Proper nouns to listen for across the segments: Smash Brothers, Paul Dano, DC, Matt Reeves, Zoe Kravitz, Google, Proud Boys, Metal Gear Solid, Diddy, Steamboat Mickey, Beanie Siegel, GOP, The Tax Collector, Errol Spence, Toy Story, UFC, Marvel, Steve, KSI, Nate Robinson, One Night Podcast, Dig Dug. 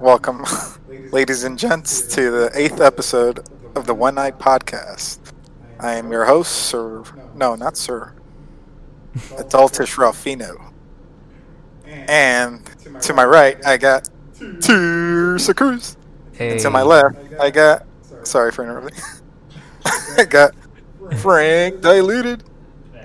Welcome, ladies and gents, to the 8th episode of the One Night Podcast. I am your host, Adultish Ralphino. And to my right, I got Teofimo Santa Cruz. Hey. And to my left, I got, sorry for interrupting, I got Frank Diluted.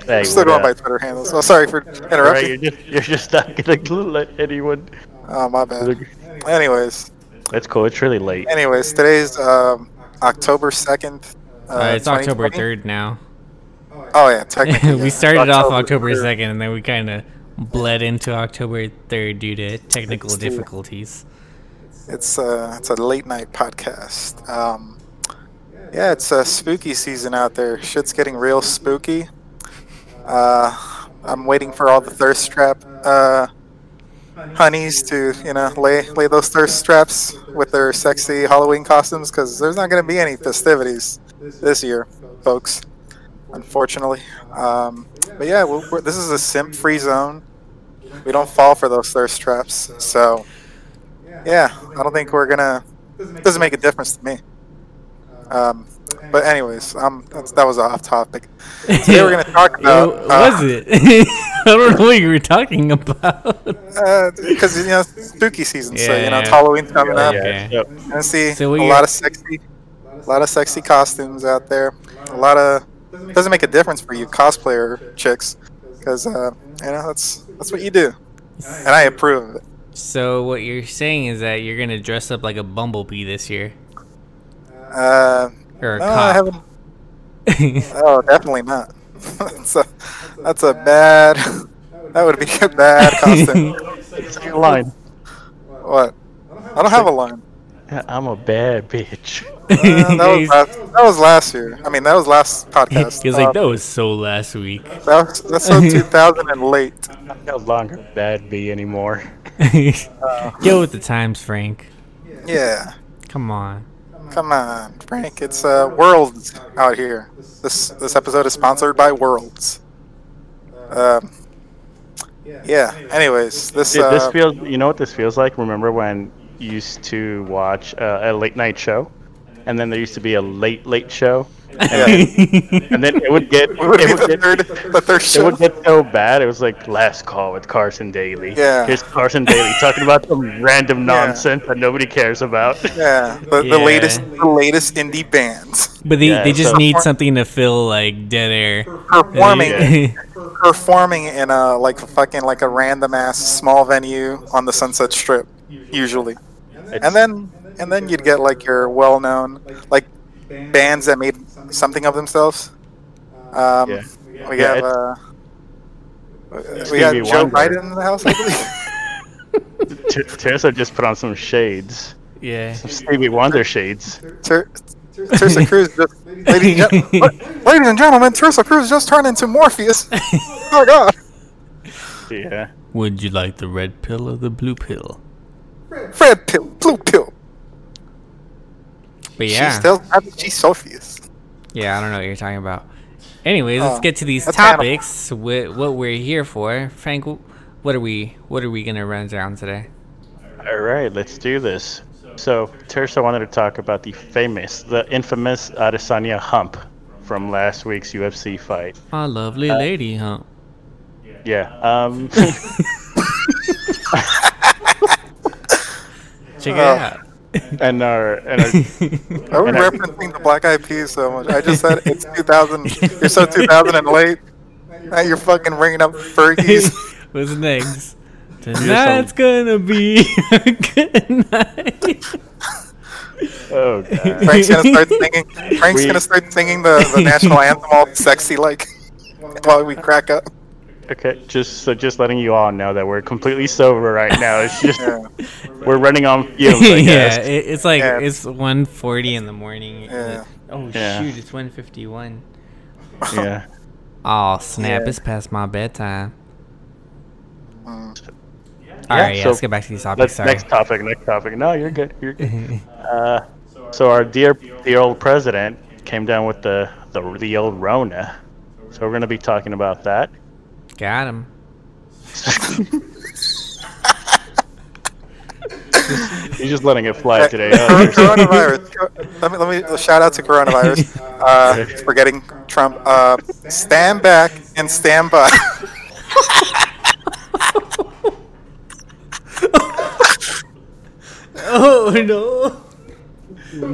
I'm still going by Twitter handles, so sorry for interrupting. Right, you're just not going to let anyone. Oh, my bad. Anyways. That's cool. It's really late. Anyways, today's October 2nd. It's October 3rd now. Oh, yeah. Technically, we started off October 2nd, and then we kind of bled into October 3rd due to technical difficulties. It's a late-night podcast. Yeah, it's a spooky season out there. Shit's getting real spooky. I'm waiting for all the thirst trap honeys to, lay those thirst traps with their sexy Halloween costumes, because there's not going to be any festivities this year, folks, unfortunately. But yeah, this is a simp-free zone. We don't fall for those thirst traps. So, yeah, I don't think we're going to... It doesn't make a difference to me. But anyways, that was off topic. Today we're going to talk about... I don't know what you were talking about. Because, spooky season, yeah. So, it's Halloween's coming up. Yeah. Yep. You're going to see a lot of sexy costumes out there. Doesn't make a difference for you cosplayer chicks, because, that's what you do. And I approve of it. So what you're saying is that you're going to dress up like a bumblebee this year. I haven't. Oh, definitely not. That's a bad. That would be a bad costume. It's your line. What? I don't have a line. I'm a bad bitch. That was last year. I mean, that was last podcast. He was like, that was so last week. That's so 2000 and late. I'm no longer bad B anymore. Go with the times, Frank. Yeah. Come on, Frank. It's Worlds out here. This episode is sponsored by Worlds. Yeah. Anyways, this feels. You know what this feels like? Remember when you used to watch a late night show, and then there used to be a late show, and then it would get the third show. It would get so bad. It was like Last Call with Carson Daly. Yeah. Here's Carson Daly talking about some random nonsense that nobody cares about. Yeah. The latest indie bands. But they just need something to fill like dead air. Performing in a random ass small venue on the Sunset Strip usually. And then you'd get like your well known bands that made something of themselves. We got Joe Biden in the house, I believe. Teresa just put on some shades. Yeah. Some Stevie Wonder shades. Teresa Cruz just... Ladies and gentlemen, Teresa Cruz just turned into Morpheus. Oh, my God. Yeah. Would you like the red pill or the blue pill? Red pill, blue pill. But yeah. She's Sophia's. Yeah, I don't know what you're talking about. Anyways, let's get to these topics. What we're here for, Frank. What are we gonna run down today? All right, let's do this. So, Teresa wanted to talk about the infamous Adesanya hump from last week's UFC fight. My lovely lady hump. Yeah. Check it out. Are we referencing the Black Eyed Peas so much? I just said it's 2000. You're so 2000 and late. Now you're fucking ringing up Fergie's. What's next? Tonight's gonna be a good night. Oh God! Frank's gonna start singing the national anthem all sexy like while we crack up. Okay, just letting you all know that we're completely sober right now. It's just we're running on fumes. Yeah, it's like it's 1:40 in the morning. Yeah. Shoot, it's 1:51. Yeah. Oh, snap. Yeah. It's past my bedtime. All right, so let's get back to these topics. Sorry. Next topic. No, you're good. So our dear old president came down with the old Rona. So we're going to be talking about that. Got him. You're just letting it fly today. Coronavirus. Let me shout out to coronavirus. Forgetting Trump. Stand back and stand by. Oh no!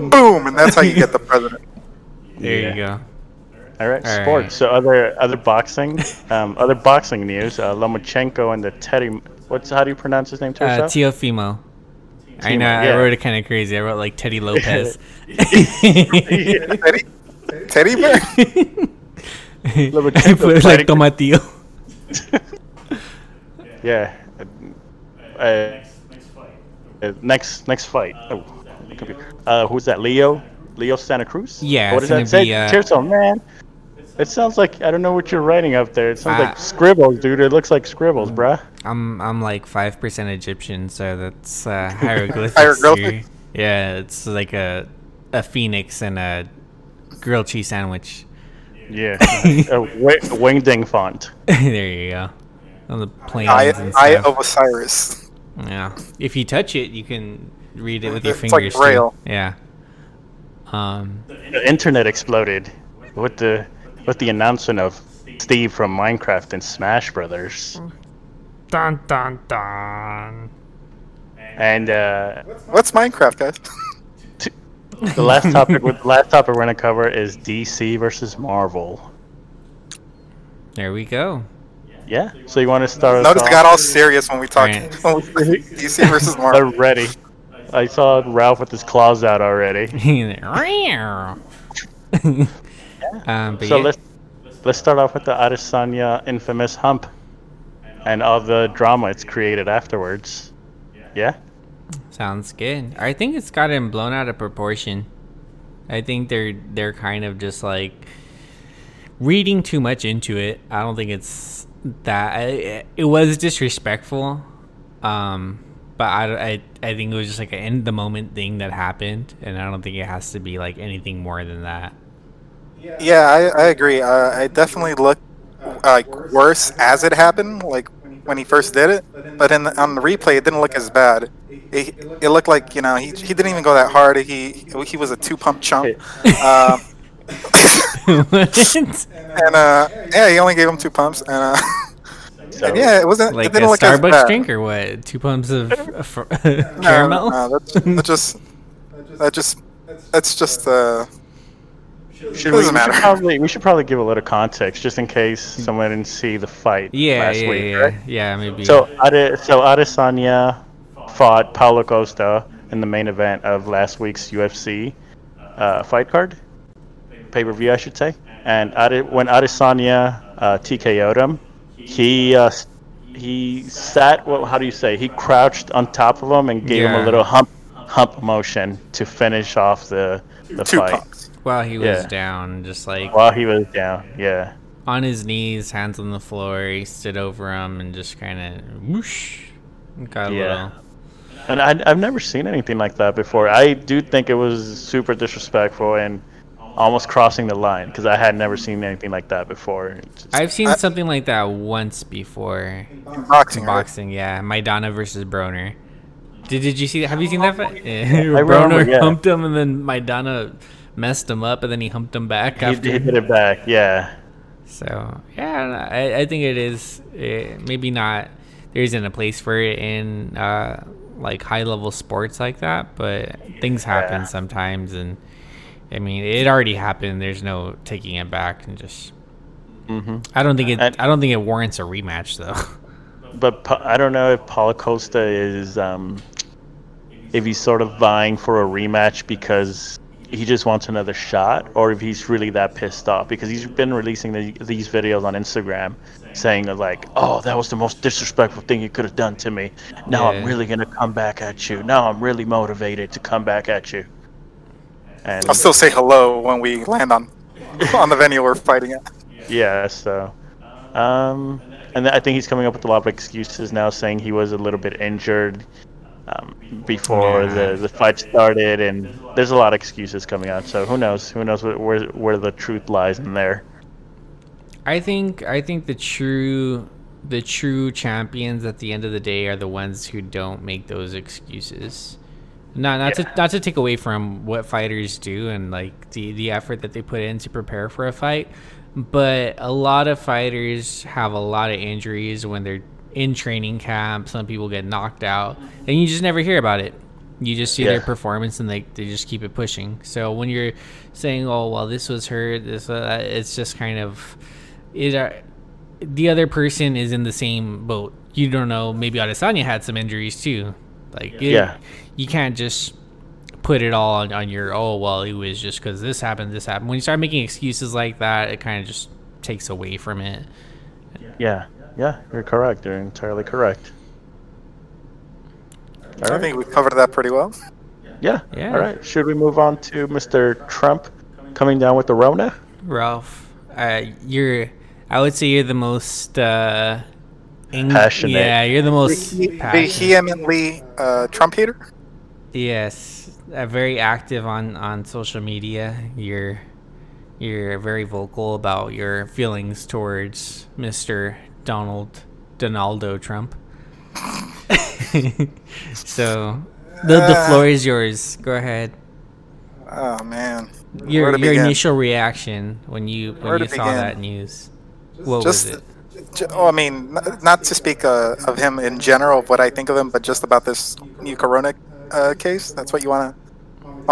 Boom, and that's how you get the president. There you go. All right, all sports. Right. So other boxing, other boxing news. Lomachenko and the Teddy. How do you pronounce his name? Teofimo. I know. Yeah. I wrote it kind of crazy. I wrote like Teddy Lopez. Teddy Bear. I put like Tomatillo. Yeah. Next fight. Who's that? Leo Santa Cruz. Yeah. What does that say? Tirso, man. It sounds like I don't know what you're writing up there. It sounds like scribbles, dude. It looks like scribbles, bruh. I'm like 5% Egyptian, so that's hieroglyphics. Hieroglyphics. Yeah, it's like a phoenix and a grilled cheese sandwich. Yeah, a Wingding font. There you go. On the plains. Eye of Osiris. Yeah. If you touch it, you can read it with your fingers. It's like Braille. Yeah. The internet exploded with the announcement of Steve from Minecraft and Smash Brothers. Dun dun dun. And what's Minecraft, guys? The last topic we're gonna cover is DC versus Marvel. There we go. Yeah. So you want to start? Notice it got all serious when we talked DC versus Marvel. They're ready. I saw Ralph with his claws out already. Let's start off with the Adesanya infamous hump and all the drama it's created afterwards. Yeah. Sounds good. I think it's gotten blown out of proportion. I think they're kind of just like reading too much into it. I don't think it's that. It was disrespectful, but I think it was just like an in the moment thing that happened, and I don't think it has to be like anything more than that. Yeah, I agree. It definitely looked like worse as it happened, like when he first did it. But on the replay, it didn't look as bad. It looked like, you know, he didn't even go that hard. He was a two-pump chump. And yeah, he only gave him two pumps. And and yeah, it wasn't like it didn't a look Starbucks as bad. Drink or what? 2 pumps of caramel? No, that's just. We should probably give a little context just in case someone didn't see the fight last week, right? Yeah, maybe. So Adesanya fought Paulo Costa in the main event of last week's UFC fight card, pay-per-view, I should say. And when Adesanya TKO'd him, he sat. Well, how do you say? He crouched on top of him and gave him a little hump motion to finish off the fight. Punks. While he was down, just like... While he was down, yeah. On his knees, hands on the floor, he stood over him and just kind of whoosh. Got a little... And I've never seen anything like that before. I do think it was super disrespectful and almost crossing the line, because I had never seen anything like that before. I've seen something like that once before. In boxing, right? Yeah. Maidana versus Broner. Did you see that? Have you seen that fight? Broner humped him, and then Maidana... messed him up, and then he humped him back. He did it back, yeah. So, yeah, I think it is. Maybe not. There isn't a place for it in like high-level sports like that, but things happen sometimes. And I mean, it already happened. There's no taking it back and just. Mm-hmm. I don't think it warrants a rematch, though. But I don't know if Paulo Costa is if he's sort of vying for a rematch because he just wants another shot, or if he's really that pissed off, because he's been releasing these videos on Instagram saying like, oh, that was the most disrespectful thing you could have done to me. Now I'm really going to come back at you. Now I'm really motivated to come back at you. And I'll still say hello when we land on the venue we're fighting at. Yeah, so... and I think he's coming up with a lot of excuses now, saying he was a little bit injured before the fight started, and there's a lot of excuses coming out. So who knows? Who knows where the truth lies in there? I think the true champions at the end of the day are the ones who don't make those excuses. Not to take away from what fighters do and like the effort that they put in to prepare for a fight. But a lot of fighters have a lot of injuries when they're in training camp. Some people get knocked out, and you just never hear about it. You just see their performance, and they just keep it pushing. So when you're saying, "Oh, well, this was her," it's just kind of the other person is in the same boat. You don't know. Maybe Adesanya had some injuries too. Like you can't just put it all on your, oh, well, it was just because this happened. When you start making excuses like that, it kind of just takes away from it. Yeah, you're correct. You're entirely correct. All right. I think we covered that pretty well. Yeah. All right. Should we move on to Mr. Trump coming down with the Rona? Ralph, I would say you're the most... passionate. Yeah, you're the most vehemently Trump hater? Yes. Very active on social media. You're very vocal about your feelings towards Mr. Donaldo Trump. So the floor is yours. Go ahead. Oh man. Your initial reaction when you saw that news. What was it? I mean, not to speak of him in general, what I think of him, but just about this new corona case. That's what you want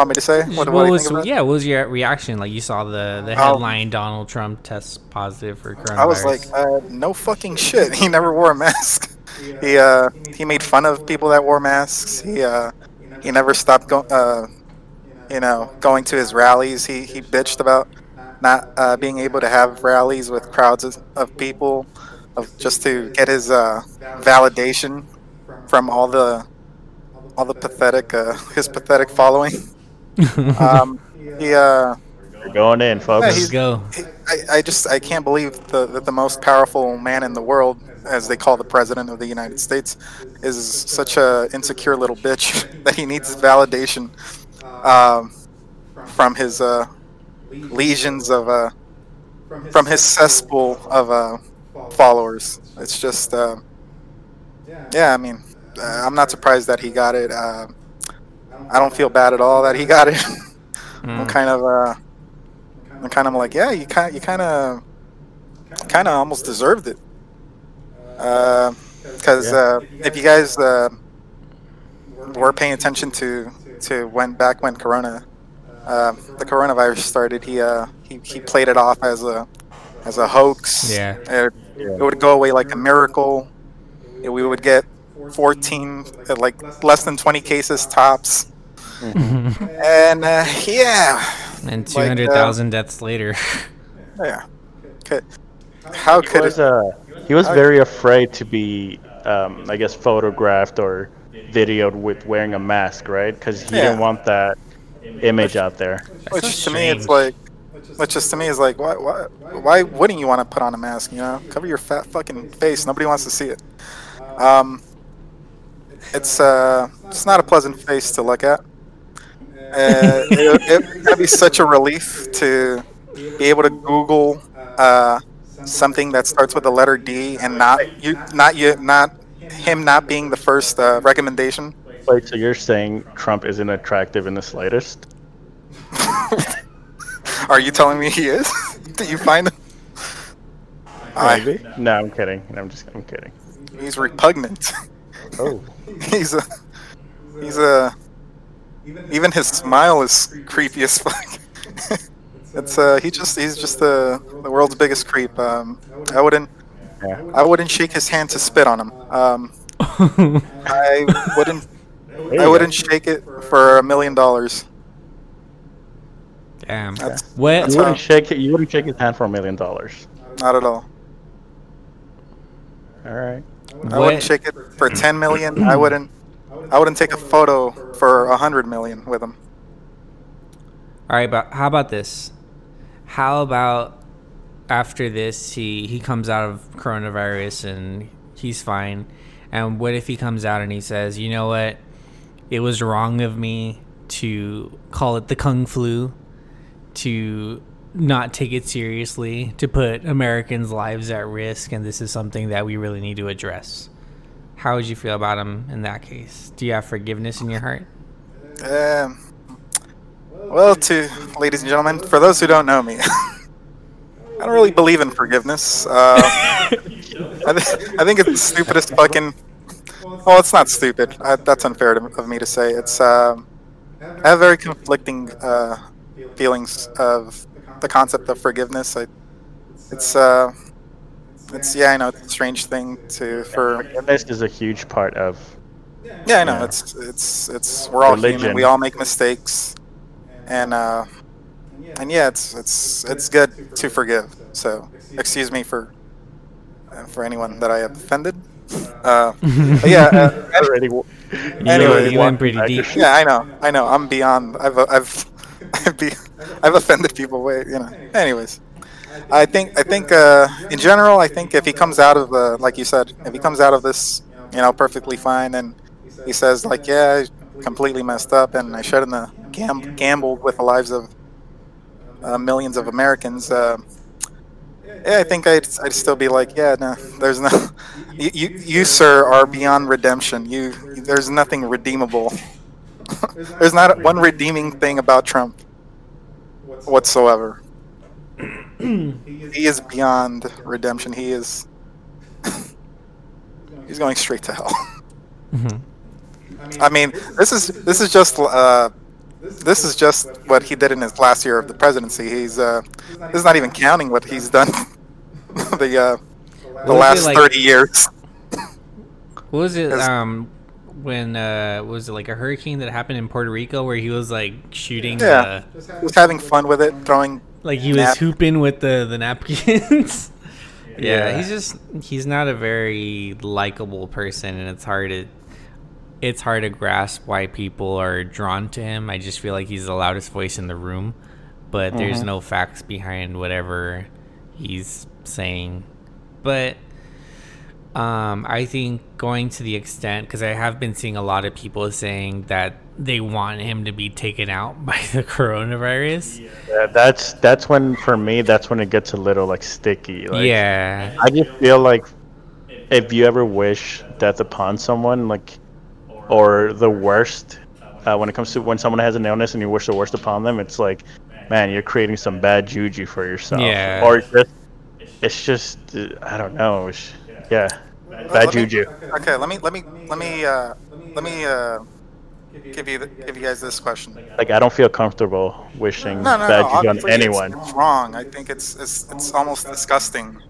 me to say? What was your reaction? Like, you saw the headline, Donald Trump tests positive for coronavirus. I was like, no fucking shit. He never wore a mask. He made fun of people that wore masks. He never stopped going to his rallies. He bitched about not being able to have rallies with crowds of people, just to get his validation from all the pathetic his pathetic following. We're going in, folks. Yeah, let's go. I can't believe that the most powerful man in the world, as they call the president of the United States, is such a insecure little bitch that he needs validation from his legions of from his cesspool of followers. It's just I mean, I'm not surprised that he got it. I don't feel bad at all that he got it. I'm kind of like, yeah, you kind of almost deserved it, because if you guys were paying attention to when Corona. The coronavirus started. He played it off as a hoax. Yeah, it would go away like a miracle. We would get 14, like less than 20 cases tops. Mm-hmm. And and 200,000 deaths later. Yeah. Okay. How could he was very afraid to be, I guess, photographed or videoed with wearing a mask, right? Because he didn't want that image out there, which to me is like why wouldn't you want to put on a mask? You know, cover your fat fucking face. Nobody wants to see it. It's not a pleasant face to look at. It would be such a relief to be able to Google something that starts with the letter D and not him being the first recommendation. Wait, so you're saying Trump isn't attractive in the slightest? Are you telling me he is? Did you find him? Maybe. No, I'm kidding. I'm kidding. He's repugnant. Oh. He's a. Even his smile is creepy as fuck. He's just the world's biggest creep. I wouldn't shake his hand to spit on him. I wouldn't shake it for $1 million. Damn. You wouldn't shake his hand for $1 million. Not at all. All right. I wouldn't shake it for 10 million. I wouldn't take a photo for 100 million with him. All right, but how about this? How about after this, he comes out of coronavirus and he's fine. And what if he comes out and he says, you know what? It was wrong of me to call it the Kung Flu, to not take it seriously, to put Americans' lives at risk, and this is something that we really need to address. How would you feel about him in that case? Do you have forgiveness in your heart? Well, ladies and gentlemen, for those who don't know me, I don't really believe in forgiveness. I think it's the stupidest fucking... Well, it's not stupid. That's unfair of me to say. It's I have very conflicting feelings of the concept of forgiveness. It's yeah, I know, it's a strange thing to for. Forgiveness is a huge part of. Yeah, I know. It's we're all religion. Human. We all make mistakes, and yeah, it's good to forgive. So excuse me for anyone that I have offended. Anyway, you went pretty deep. Yeah, I know. I'm beyond. I've offended people. Anyways, I think. In general, I think if he comes out of like you said, if he comes out of this, perfectly fine, and he says like, yeah, I completely messed up, and I shouldn't have gambled with the lives of millions of Americans. Yeah, I think I'd still be like, yeah, no, there's no, you sir are beyond redemption. There's nothing redeemable. There's not one redeeming thing about Trump whatsoever. He is beyond redemption. He's going straight to hell. Mm-hmm. I mean, this is just. This is just what he did in his last year of the presidency. This is not even counting what he's done the last 30 years. What was it was it like a hurricane that happened in Puerto Rico where he was like shooting? Yeah, he was having fun with it, throwing like he was hooping with the napkins. Yeah, he's not a very likable person, and it's hard to grasp why people are drawn to him. I just feel like he's the loudest voice in the room, but there's no facts behind whatever he's saying. But I think going to the extent, because I have been seeing a lot of people saying that they want him to be taken out by the coronavirus. Yeah, that's when, for me, that's when it gets a little like sticky. Like, yeah. I just feel like if you ever wish death upon someone, like, or the worst, when it comes to when someone has an illness and you wish the worst upon them, it's like, man, you're creating some bad juju for yourself. Yeah. Or it's just, I don't know. Yeah, bad juju. Okay, let me give you guys this question. Like, I don't feel comfortable wishing bad juju on anyone. It's wrong. I think it's almost disgusting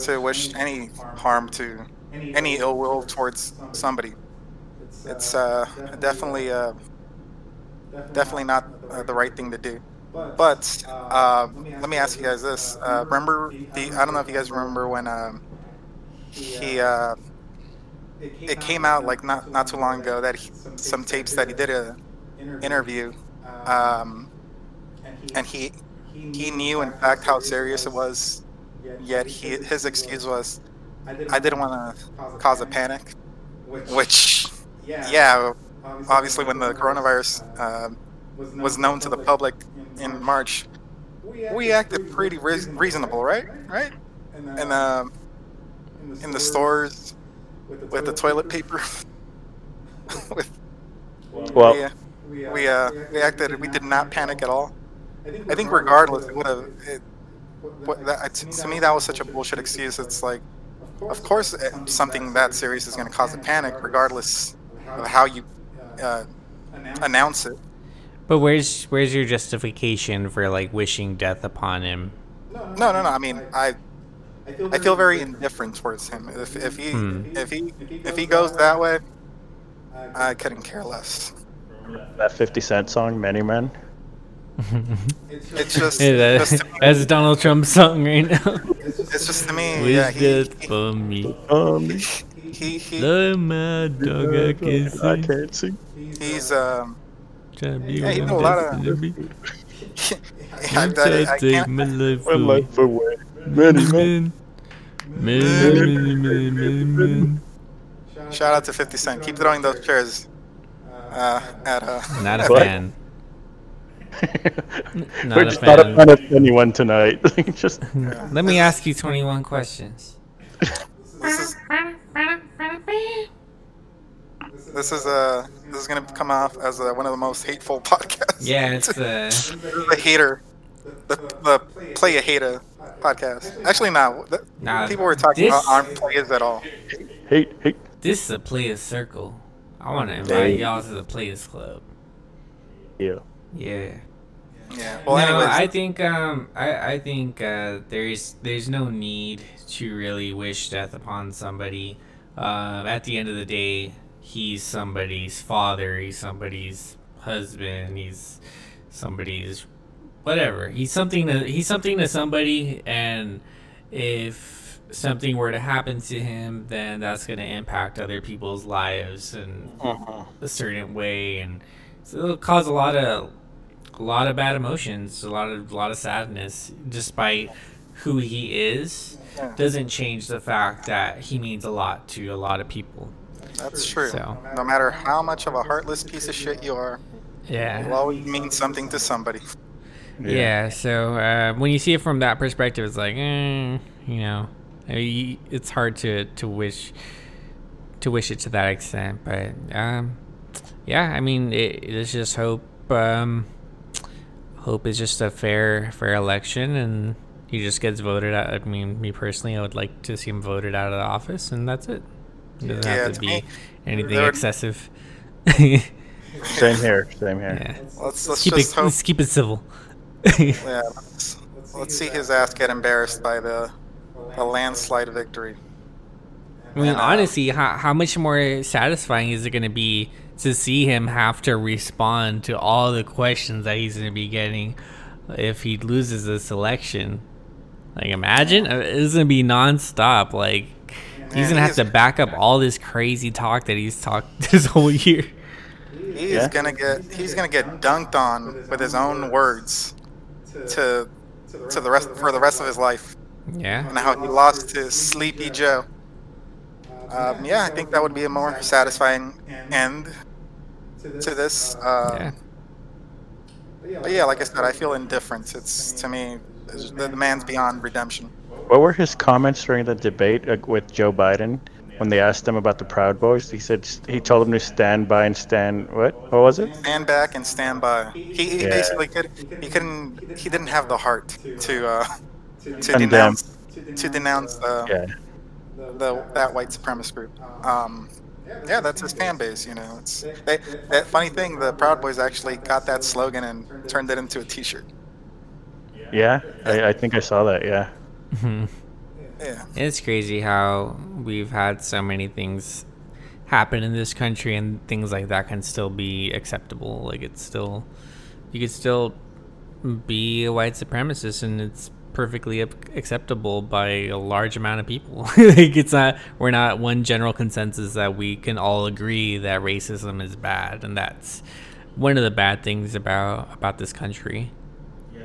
to wish any harm to any ill will towards somebody. It's definitely not the right thing to do. But let me ask you guys this: remember I don't know if you guys remember when it came out like not too long ago that some tapes that he did a interview, and he knew in fact how serious it was, yet his excuse was, I didn't want to cause a panic, which. Yeah, obviously when the coronavirus was known to the public in March, we acted pretty reasonable, right? And in the stores, with the toilet paper, we did not panic at all. I think regardless, to me that was such a bullshit excuse. It's like, of course something that serious is going to cause a panic, regardless of how you announce it. But where's your justification for like wishing death upon him? No. I mean, I feel very indifferent towards him. If he goes that way, I couldn't care less. That 50 Cent song, Many Men. That's Donald Trump's song right now. It's just to me. Wish death for me. My dog, I can't see. He's you know a lot of. I can't take my life away. Man. Shout out to 50 Cent. Keep throwing those chairs at her. Not a fan. Not a fan of anyone tonight. Just let me ask you 21 questions. This is gonna come off as one of the most hateful podcasts. Yeah, it's the hater, the play a hater podcast. Actually, nah, people were talking about aren't players at all. Hate. This is a players circle. I want to invite y'all to the players club. Yeah. Well, anyways, I think I think there's no need to really wish death upon somebody. At the end of the day, he's somebody's father, he's somebody's husband, he's somebody's whatever. He's something to somebody, and if something were to happen to him, then that's going to impact other people's lives in a certain way, and so it'll cause a lot of bad emotions, a lot of sadness, despite who he is. Doesn't change the fact that he means a lot to a lot of people. That's true. So, no matter how much of a heartless piece of shit you are, you'll always mean something to somebody. Yeah. So when you see it from that perspective, it's like, it's hard to wish it to that extent. But let's just hope. Hope is just a fair election, and he just gets voted out. I mean, me personally, I would like to see him voted out of the office, and that's it. It doesn't have to be anything excessive. Same here. Yeah. Let's keep it civil. Let's see his ass get embarrassed by the landslide victory. I mean, honestly, how much more satisfying is it going to be to see him have to respond to all the questions that he's going to be getting if he loses this election? Like, imagine it's going to be nonstop. Like, he's going to have to back up all this crazy talk that he's talked this whole year. He's going to get dunked on with his own words for the rest of his life. Yeah. And how he lost to Sleepy Joe. I think that would be a more satisfying end to this. But yeah, like I said, I feel indifference. It's, to me, the man's beyond redemption. What were his comments during the debate with Joe Biden when they asked him about the Proud Boys? He said he told them to stand by and stand. What was it? Stand back and stand by. He basically didn't have the heart to denounce that white supremacist group. That's his fan base. You know, it's that funny thing. The Proud Boys actually got that slogan and turned it into a T-shirt. Yeah, I think I saw that. Yeah. Mm-hmm. Yeah. It's crazy how we've had so many things happen in this country, and things like that can still be acceptable. Like, it's still, you could still be a white supremacist, and it's perfectly acceptable by a large amount of people. Like, it's not, we're not one general consensus that we can all agree that racism is bad, and that's one of the bad things about this country.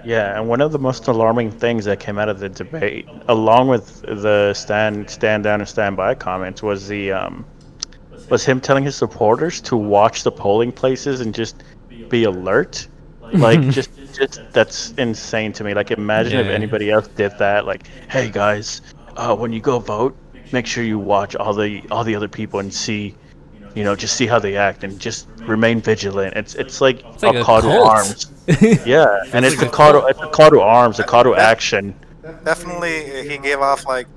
Yeah, and one of the most alarming things that came out of the debate, along with the stand down and stand by comments, was was him telling his supporters to watch the polling places and just be alert. Like, just that's insane to me. Like, imagine if anybody else did that. Like, hey guys, when you go vote, make sure you watch all the other people and see, just see how they act and just remain vigilant. It's like a call to arms. Yeah, and it's a call to arms, a call to action. Definitely, he gave off like,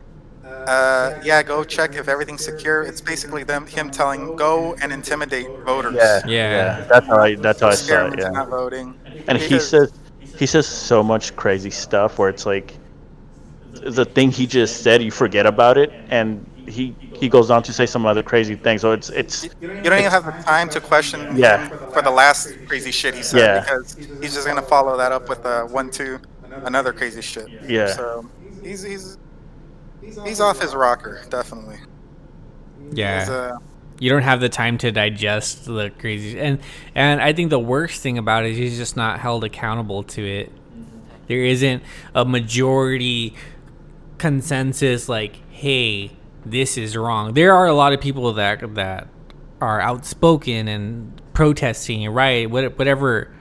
go check if everything's secure. It's basically him telling, go and intimidate voters. Yeah. That's how I saw it. Yeah. Not voting. And he says so much crazy stuff where it's like, the thing he just said, you forget about it, and he goes on to say some other crazy thing. So it's you don't even have the time to question him for the last crazy shit he said, because he's just gonna follow that up with another crazy shit. Yeah. So he's off his rocker, definitely. Yeah. You don't have the time to digest the crazy, and I think the worst thing about it is he's just not held accountable to it. There isn't a majority consensus like, hey, this is wrong. There are a lot of people that are outspoken and protesting, right? Whatever,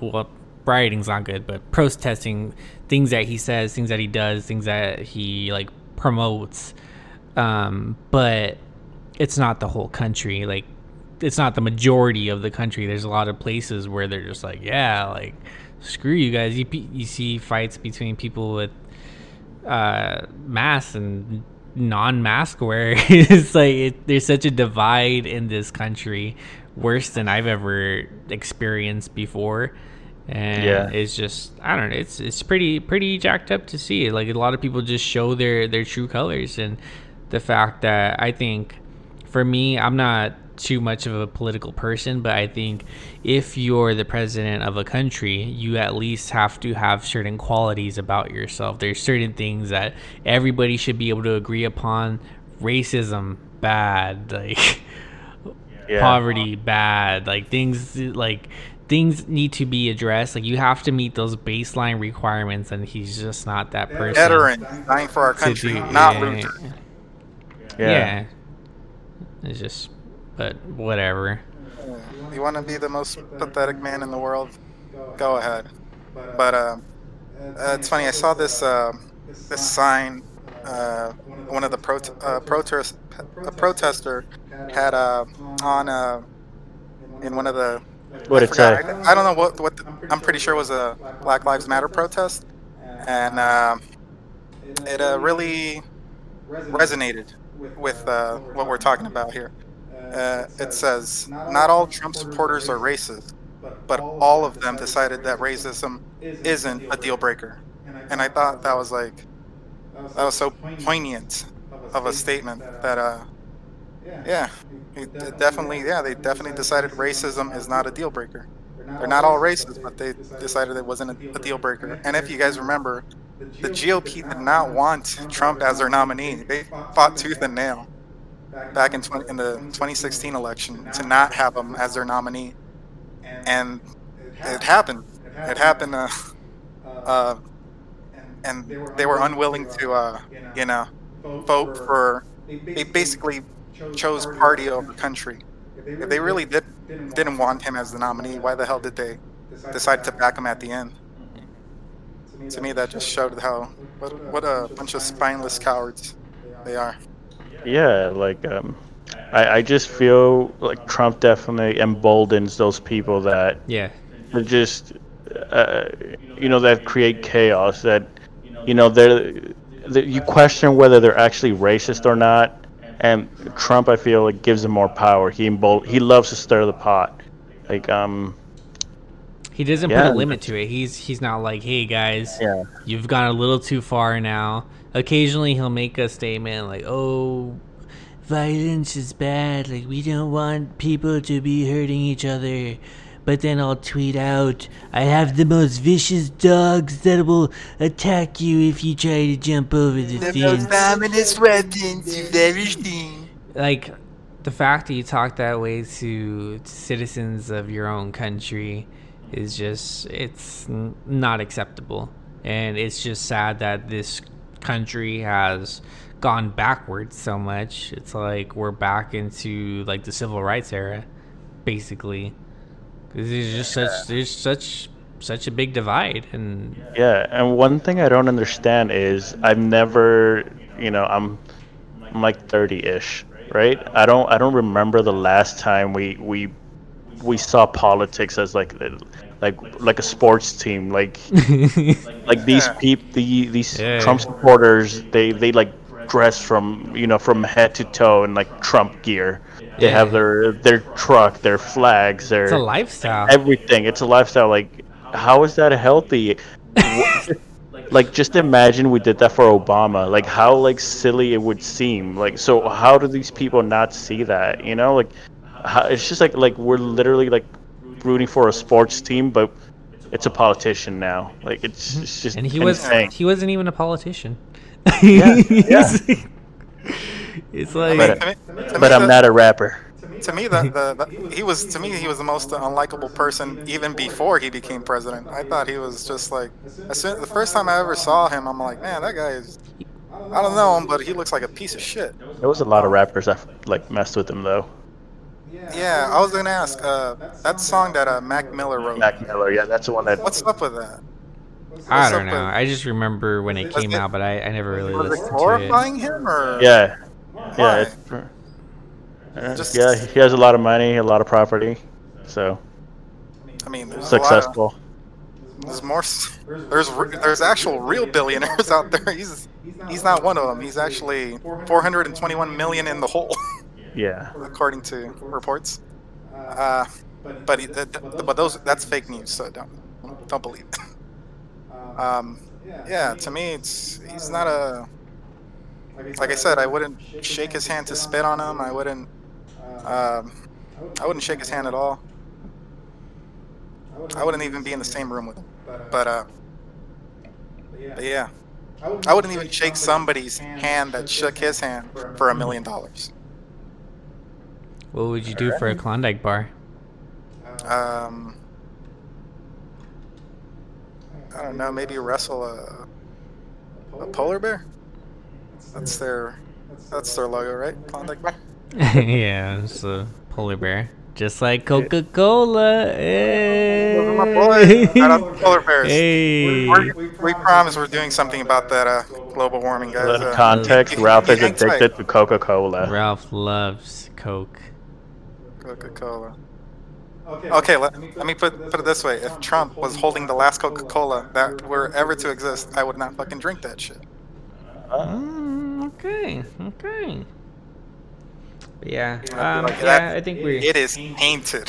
well, rioting's not good, but protesting things that he says, things that he does, things that he like promotes. But it's not the whole country. Like, it's not the majority of the country. There's a lot of places where they're just like, yeah, like, screw you guys. You see fights between people with masks and non-mask wear. It's like there's such a divide in this country, worse than I've ever experienced before. And yeah, it's just, I don't know, it's pretty jacked up to see. Like, a lot of people just show their true colors. And the fact that, I think, for me, I'm not too much of a political person, but I think if you're the president of a country, you at least have to have certain qualities about yourself. There's certain things that everybody should be able to agree upon. Racism, bad. Like, yeah, poverty, bad. Like, things need to be addressed. Like, you have to meet those baseline requirements, and he's just not that person. Veteran, dying for our country, not Luther. Yeah. It's just, but whatever. You want to be the most pathetic man in the world? Go ahead. But it's funny. I saw this sign. One of the protester had on in one of the. What it said? I don't know what. I'm pretty sure it was a Black Lives Matter protest, and it really resonated with what we're talking about here. It says, "Not all Trump supporters are racist, but all of them decided that racism isn't a deal breaker." And I thought that was like, that was so poignant of a statement that, yeah, they definitely decided racism is not a deal breaker. They're not all racist, but they decided it wasn't a deal breaker. And if you guys remember, the GOP did not want Trump as their nominee. They fought tooth and nail back in the 2016 election to not have him as their nominee, and it happened and they were unwilling to vote for. They basically chose party over country. If they really didn't want him as the nominee, why the hell did they decide to back him at the end? To me, that just showed how what a bunch of spineless cowards they are. Yeah, like, I just feel like Trump definitely emboldens those people that just, that create chaos, that, you question whether they're actually racist or not. And Trump, I feel like, gives him more power. He loves to stir the pot. Like, he doesn't put a limit to it. He's not like, hey guys, you've gone a little too far now. Occasionally he'll make a statement like, oh, violence is bad, like, we don't want people to be hurting each other. But then I'll tweet out, I have the most vicious dogs that will attack you if you try to jump over the fence. The most ominous weapons you've ever seen. Like, the fact that you talk that way to citizens of your own country is just, it's not acceptable. And it's just sad that this country has gone backwards so much. It's like we're back into like the civil rights era, basically. Cause there's just such a big divide, and and one thing I don't understand is I've never, I'm like 30-ish, right? I don't remember the last time we saw politics as like a sports team, like these people, these Trump supporters, they like dress from head to toe in like Trump gear. They have their truck, their flags, their, it's a lifestyle, everything. It's a lifestyle. Like, how is that healthy? Like, just imagine we did that for Obama. Like, how like silly it would seem. Like, so how do these people not see that? Like, how, it's just like we're literally like rooting for a sports team, but it's a politician now. Like, it's just and he wasn't even a politician. It's like, but I'm not a rapper. To me, he was the most unlikable person even before he became president. I thought he was just like, the first time I ever saw him, I'm like, man, that guy is. I don't know him, but he looks like a piece of shit. There was a lot of rappers that like messed with him though. Yeah, I was gonna ask. That song that Mac Miller wrote. Mac Miller, yeah, that's the one that. What's up with that? I don't know. I just remember when it came out, but I never really listened to it. Glorifying him, or yeah. Yeah, he has a lot of money, a lot of property, so. I mean, there's successful. There's actual real billionaires out there. He's not one of them. He's actually 421 million in the hole. Yeah. According to reports, but that's fake news. So don't believe it. Yeah. To me, he's not a. Like I said, I wouldn't shake his hand to spit on him. I wouldn't shake his hand at all. I wouldn't even be in the same room with him. But yeah, I wouldn't even shake somebody's hand that shook his hand for $1 million. What would you do for a Klondike bar? I don't know. Maybe wrestle a polar bear. That's their logo, right? Klondike bar. Yeah, it's a polar bear. Just like Coca-Cola. Hey. Those are my boys. Shout out to polar bears. Hey. We promise we're doing something about that global warming, guys. Context, Ralph is addicted to Coca-Cola. Ralph loves Coke. Coca-Cola. Okay, let me put it this way. If Trump was holding the last Coca-Cola that were ever to exist, I would not fucking drink that shit. Okay. Yeah. I think we. It is tainted.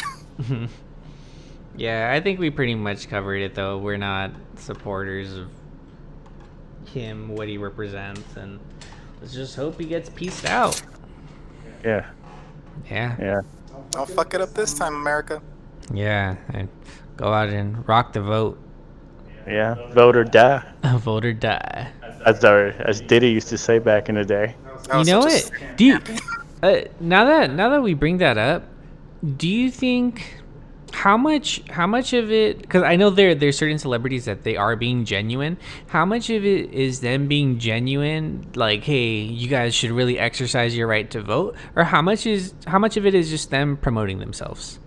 Yeah, I think we pretty much covered it though. We're not supporters of him, what he represents, and let's just hope he gets pieced out. Yeah. Don't fuck it up this time, America. Yeah, go out and rock the vote. Yeah, vote or die. Vote or die. As Diddy used to say back in the day. You know it, dude. Now that we bring that up, do you think how much of it? Because I know there's certain celebrities that they are being genuine. How much of it is them being genuine? Like, hey, you guys should really exercise your right to vote, or how much of it is just them promoting themselves?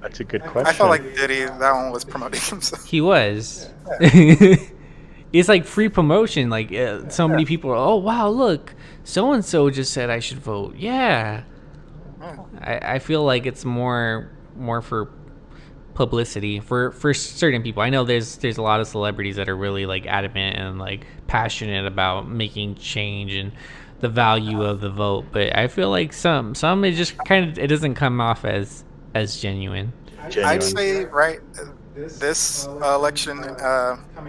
That's a good question. I felt like Diddy, that one was promoting himself. He was. Yeah. It's like free promotion. Like so many people are, oh wow, look, so and so just said I should vote. Yeah, I feel like it's more for publicity for certain people. I know there's a lot of celebrities that are really like adamant and like passionate about making change and the value of the vote. But I feel like some it just kind of, it doesn't come off as genuine. I'd say right. This election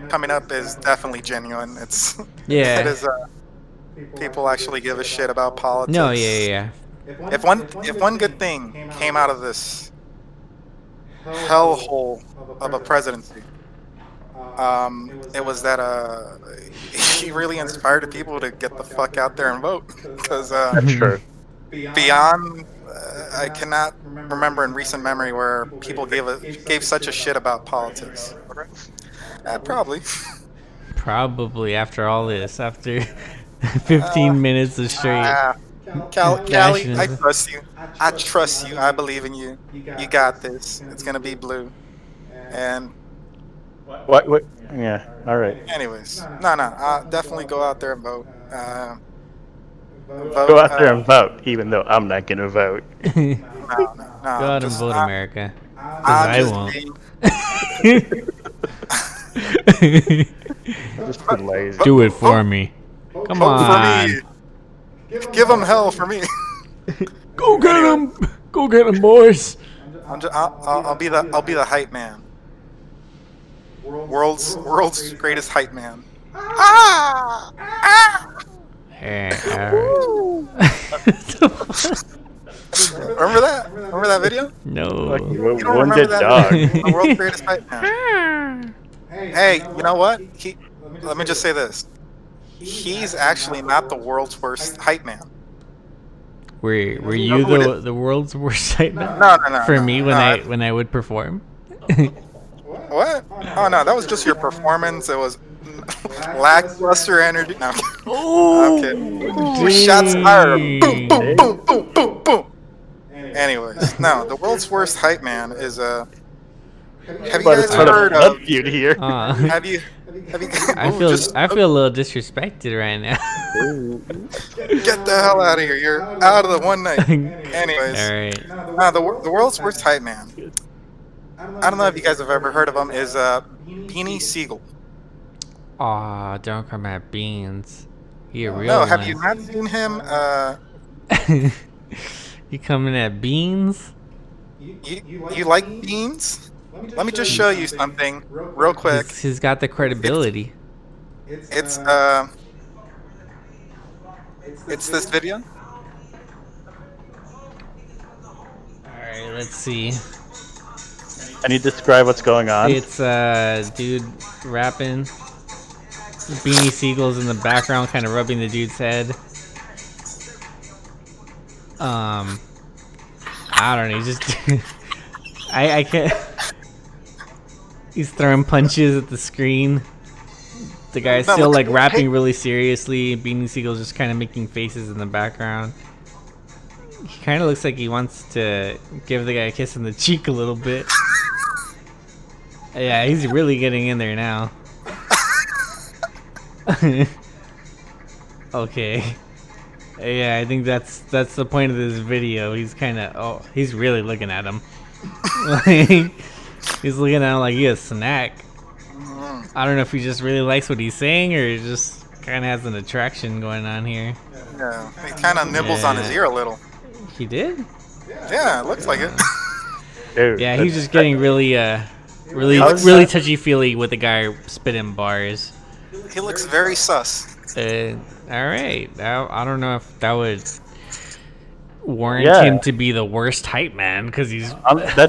coming up is definitely genuine. It's yeah. It is. People actually give a shit about politics. No, yeah. If one good thing came out of this hellhole of a presidency, it was that he really inspired people to get the fuck out there and vote. Because sure. Beyond. I cannot remember in recent memory where people gave such a shit about politics. Probably after all this, after 15 minutes of straight. Callie, I trust you. I believe in you. You got this. It's gonna be blue. And what? Yeah. All right. Anyways, no. I'll definitely go out there and vote. Go out there and vote, even though I'm not going to vote. No. Go out and vote, America. Because I won't. Just been lazy. Do it for me. Come on. Give them hell for me. Go get them. Go get them, boys. I'll be the hype man. World's greatest hype man. Ah! Remember that video? No. Like, you don't remember that dog. The world's greatest hype man. Hey, you know what? Let me just say this. He's actually not the world's worst hype man. Were you the world's worst hype man? No. For me, when I would perform. What? Oh no, that was just your performance. It was Lackluster energy. No. Oh, okay. Shots fired. Boom, boom, boom, boom, boom, boom. Anyways, no, the world's worst hype man is have you guys heard of you here? Have you I feel a little disrespected right now. Get the hell out of here! You're out of the one night. Anyways, all right. No, the world's worst hype man. I don't know if you guys have ever heard of him. Is Beanie Sigel. Aw, don't come at Beans. He a real No, have you not seen him? You coming at Beans? You like Beans? Let me just show you something real quick. He's got the credibility. It's this video. Alright, let's see. Can you describe what's going on? It's dude rapping. Beanie Siegel's in the background kind of rubbing the dude's head. I don't know, he just I can't. He's throwing punches at the screen. The guy's still like rapping really seriously. Beanie Siegel's just kind of making faces in the background. He kind of looks like he wants to give the guy a kiss on the cheek a little bit. Yeah, he's really getting in there now. Okay. Yeah, I think that's the point of this video. He's kind of he's really looking at him. Like, he's looking at him like he a snack. I don't know if he just really likes what he's saying or he just kind of has an attraction going on here. Yeah, he kind of nibbles on his ear a little. He did? Yeah, it looks like it. Dude, yeah, he's just getting really touchy feely with the guy spitting bars. He looks very sus. All right, I don't know if that would warrant him to be the worst hype man because he's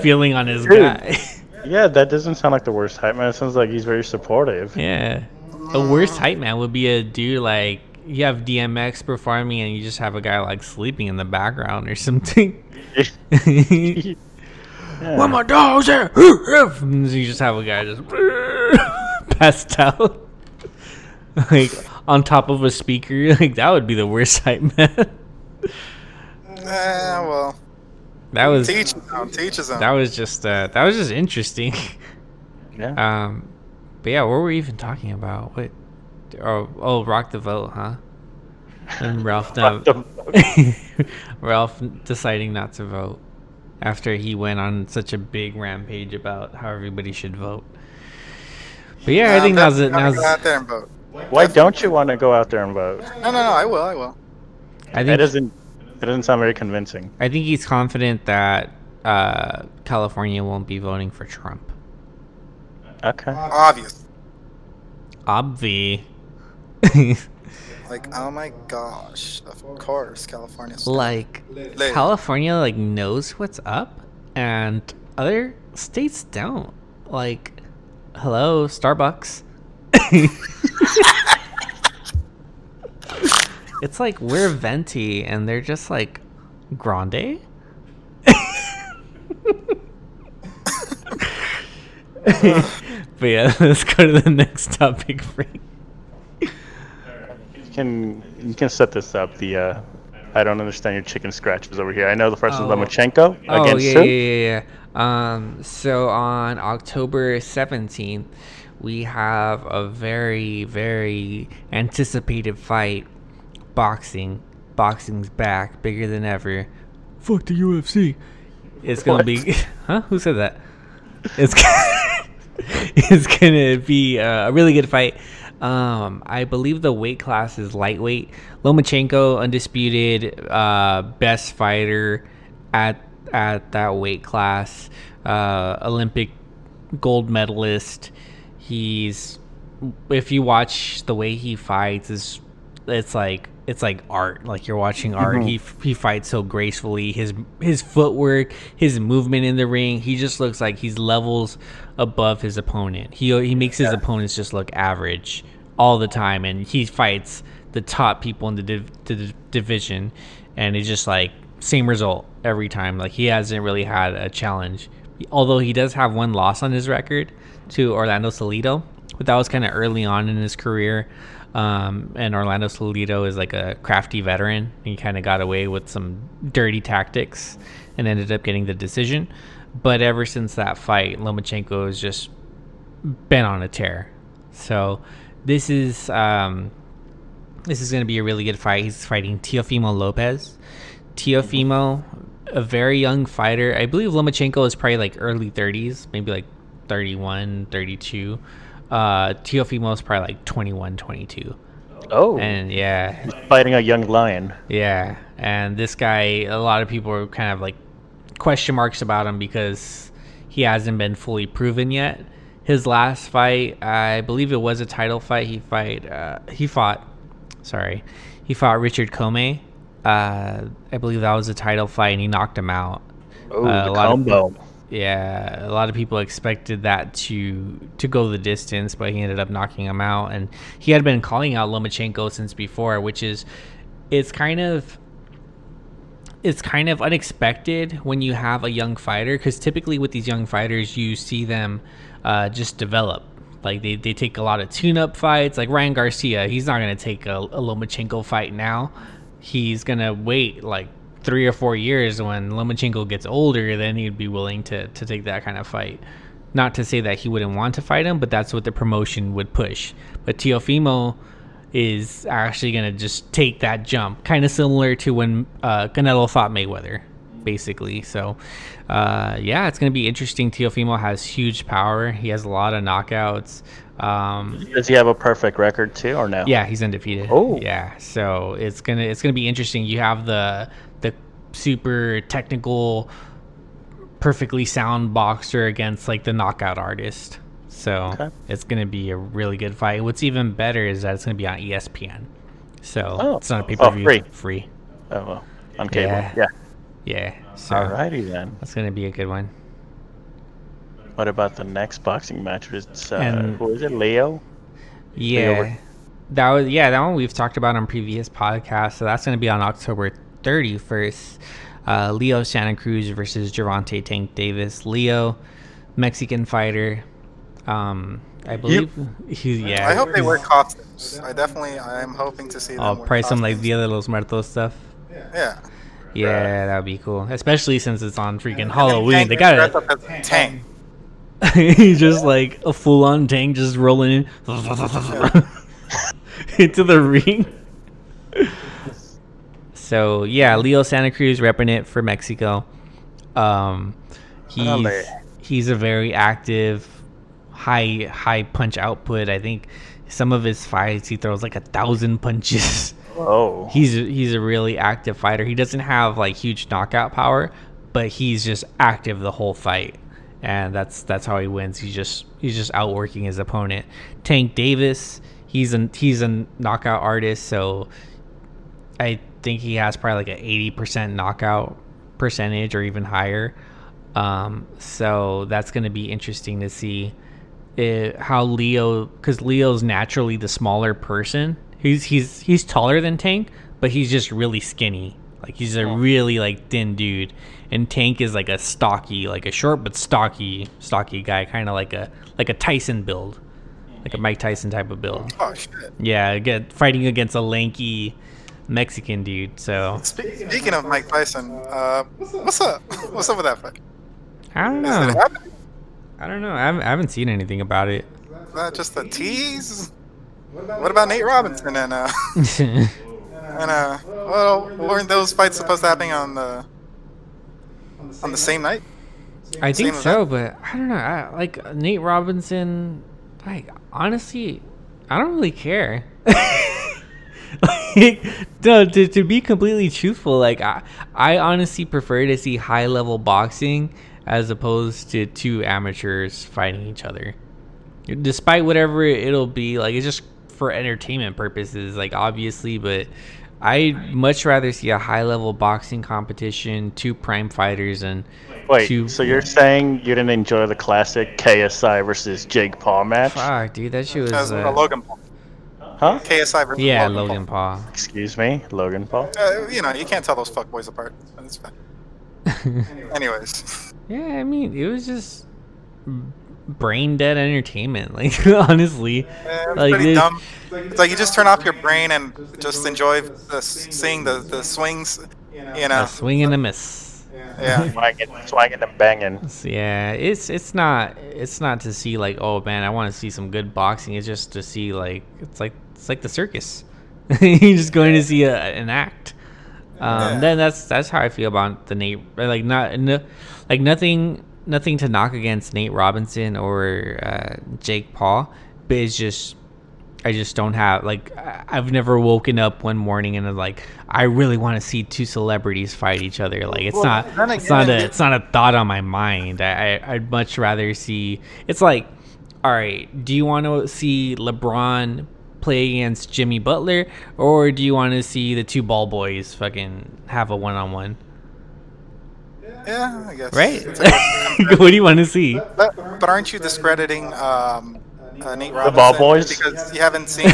feeling on his guy. Yeah, that doesn't sound like the worst hype man. It sounds like he's very supportive. Yeah, a worst hype man would be a dude like you have DMX performing and you just have a guy like sleeping in the background or something. Yeah. Where my dog's at? And you just have a guy just passed out like on top of a speaker. Like that would be the worst hype man. Well, that was teaches them. That was just interesting. Yeah. But yeah, what were we even talking about? What? Oh, Rock the Vote, huh? And Ralph deciding not to vote after he went on such a big rampage about how everybody should vote. But yeah, I think that was it. Go out there and vote. Why don't you want to go out there and vote? No, I will. It doesn't sound very convincing. I think he's confident that California won't be voting for Trump. Okay. Obvious. Like, oh my gosh. Of course, California. Like, California, like, knows what's up, and other states don't. Like, hello, Starbucks. It's like we're venti, and they're just like grande. But yeah, let's go to the next topic, Frank. You can set this up. The I don't understand your chicken scratches over here. I know the first one is Lomachenko against Sue. Yeah. So on October 17th, we have a very, very anticipated fight. Boxing's back, bigger than ever. Fuck the UFC. It's gonna be, huh? Who said that? It's gonna be a really good fight. I believe the weight class is lightweight. Lomachenko, undisputed, best fighter at that weight class. Olympic gold medalist. He's, if you watch the way he fights, it's like art. Like you're watching art. Mm-hmm. He fights so gracefully. His footwork, his movement in the ring. He just looks like he's levels above his opponent. He makes his opponents just look average all the time, and he fights the top people in the division, and it's just like same result every time. Like he hasn't really had a challenge, although he does have one loss on his record to Orlando Salido, but that was kind of early on in his career. And Orlando Salido is like a crafty veteran. He kind of got away with some dirty tactics and ended up getting the decision. But ever since that fight, Lomachenko has just been on a tear. So this is going to be a really good fight. He's fighting Teofimo Lopez. Teofimo, a very young fighter. I believe Lomachenko is probably like early 30s, maybe like 31, 32. Teofimo is probably like 21, 22. Oh. And yeah. He's fighting a young lion. Yeah. And this guy, a lot of people are kind of like question marks about him because he hasn't been fully proven yet. His last fight, I believe it was a title fight. He fought Richard Comey. I believe that was a title fight, and he knocked him out. Oh, the combo. A lot of people expected that to go the distance, but he ended up knocking him out. And he had been calling out Lomachenko since before, which is it's kind of unexpected when you have a young fighter, because typically with these young fighters, you see them just develop. Like they take a lot of tune-up fights. Like Ryan Garcia, he's not going to take a Lomachenko fight now. He's going to wait like 3 or 4 years. When Lomachenko gets older, then he'd be willing to take that kind of fight. Not to say that he wouldn't want to fight him, but that's what the promotion would push. But Teofimo is actually going to just take that jump, kind of similar to when Canelo fought Mayweather, basically. So, it's going to be interesting. Teofimo has huge power. He has a lot of knockouts. Does he have a perfect record too, or no? Yeah, he's undefeated. Oh, yeah. So it's gonna be interesting. You have the super technical, perfectly sound boxer against like the knockout artist. So It's gonna be a really good fight. What's even better is that it's gonna be on ESPN. So it's not a pay-per-view. Free. Oh, well, on cable. Yeah. So alrighty then. That's gonna be a good one. What about the next boxing match? It's, who is it? Leo? Yeah. Leo. That one we've talked about on previous podcasts. So that's going to be on October 31st. Leo Santa Cruz versus Gervonta "Tank" Davis. Leo, Mexican fighter. I believe. Yeah. I hope they wear costumes. I'm hoping to see them. I'll price them like Dia de los Muertos stuff. Yeah. Yeah, that would be cool. Especially since it's on freaking Halloween. They got it. Tank. He's just like a full-on tank, just rolling in into the ring. So Leo Santa Cruz repping it for Mexico. He's a very active, high punch output. I think some of his fights he throws like 1,000 punches. Oh, he's a really active fighter. He doesn't have like huge knockout power, but he's just active the whole fight. And that's how he wins. He's just outworking his opponent. Tank Davis, he's a knockout artist, so I think he has probably like an 80% knockout percentage or even higher. So that's going to be interesting to see how Leo, because Leo's naturally the smaller person. He's taller than Tank, but he's just really skinny. Like he's a really like thin dude, and Tank is like a stocky, like a short but stocky guy, kind of like a Tyson build, like a Mike Tyson type of build. Oh shit! Yeah, fighting against a lanky Mexican dude. So speaking of Mike Tyson, what's up? What's up with that fight? I don't know. Is it happening? I don't know. I haven't seen anything about it. Is that just a tease? What about Nate Robinson and And weren't those fights supposed to happen on the same night? I think so, but I don't know. Like Nate Robinson, like honestly, I don't really care. Like, no, to be completely truthful, like I honestly prefer to see high level boxing as opposed to two amateurs fighting each other. Despite whatever it'll be, like it's just for entertainment purposes, like obviously, but I'd much rather see a high-level boxing competition, two prime fighters, and so you're saying you didn't enjoy the classic KSI versus Jake Paul match? Fuck, dude, that shit was Logan Paul. Huh? KSI versus Logan Paul. Excuse me, Logan Paul. You can't tell those fuckboys apart. That's fine. Anyways. Yeah, I mean, it was just brain dead entertainment. Like honestly, it's pretty dumb. It's like you just turn off your brain and just enjoy seeing the swings. You know, a swing and a miss. Yeah, swinging and banging. Yeah, it's not to see like, oh man, I want to see some good boxing. It's just to see like it's like the circus. You're just going to see an act. Then that's how I feel about the Nate. Like nothing to knock against Nate Robinson or Jake Paul, but it's just I just don't have like I've never woken up one morning and I'm like I really want to see two celebrities fight each other. Like it's not a thought on my mind. I'd much rather see. It's like, all right, do you want to see LeBron play against Jimmy Butler, or do you want to see the two ball boys fucking have a one-on-one? Yeah, I guess. Right? What do you want to see? But aren't you discrediting Nate Robinson? The ball boys? Because you haven't seen...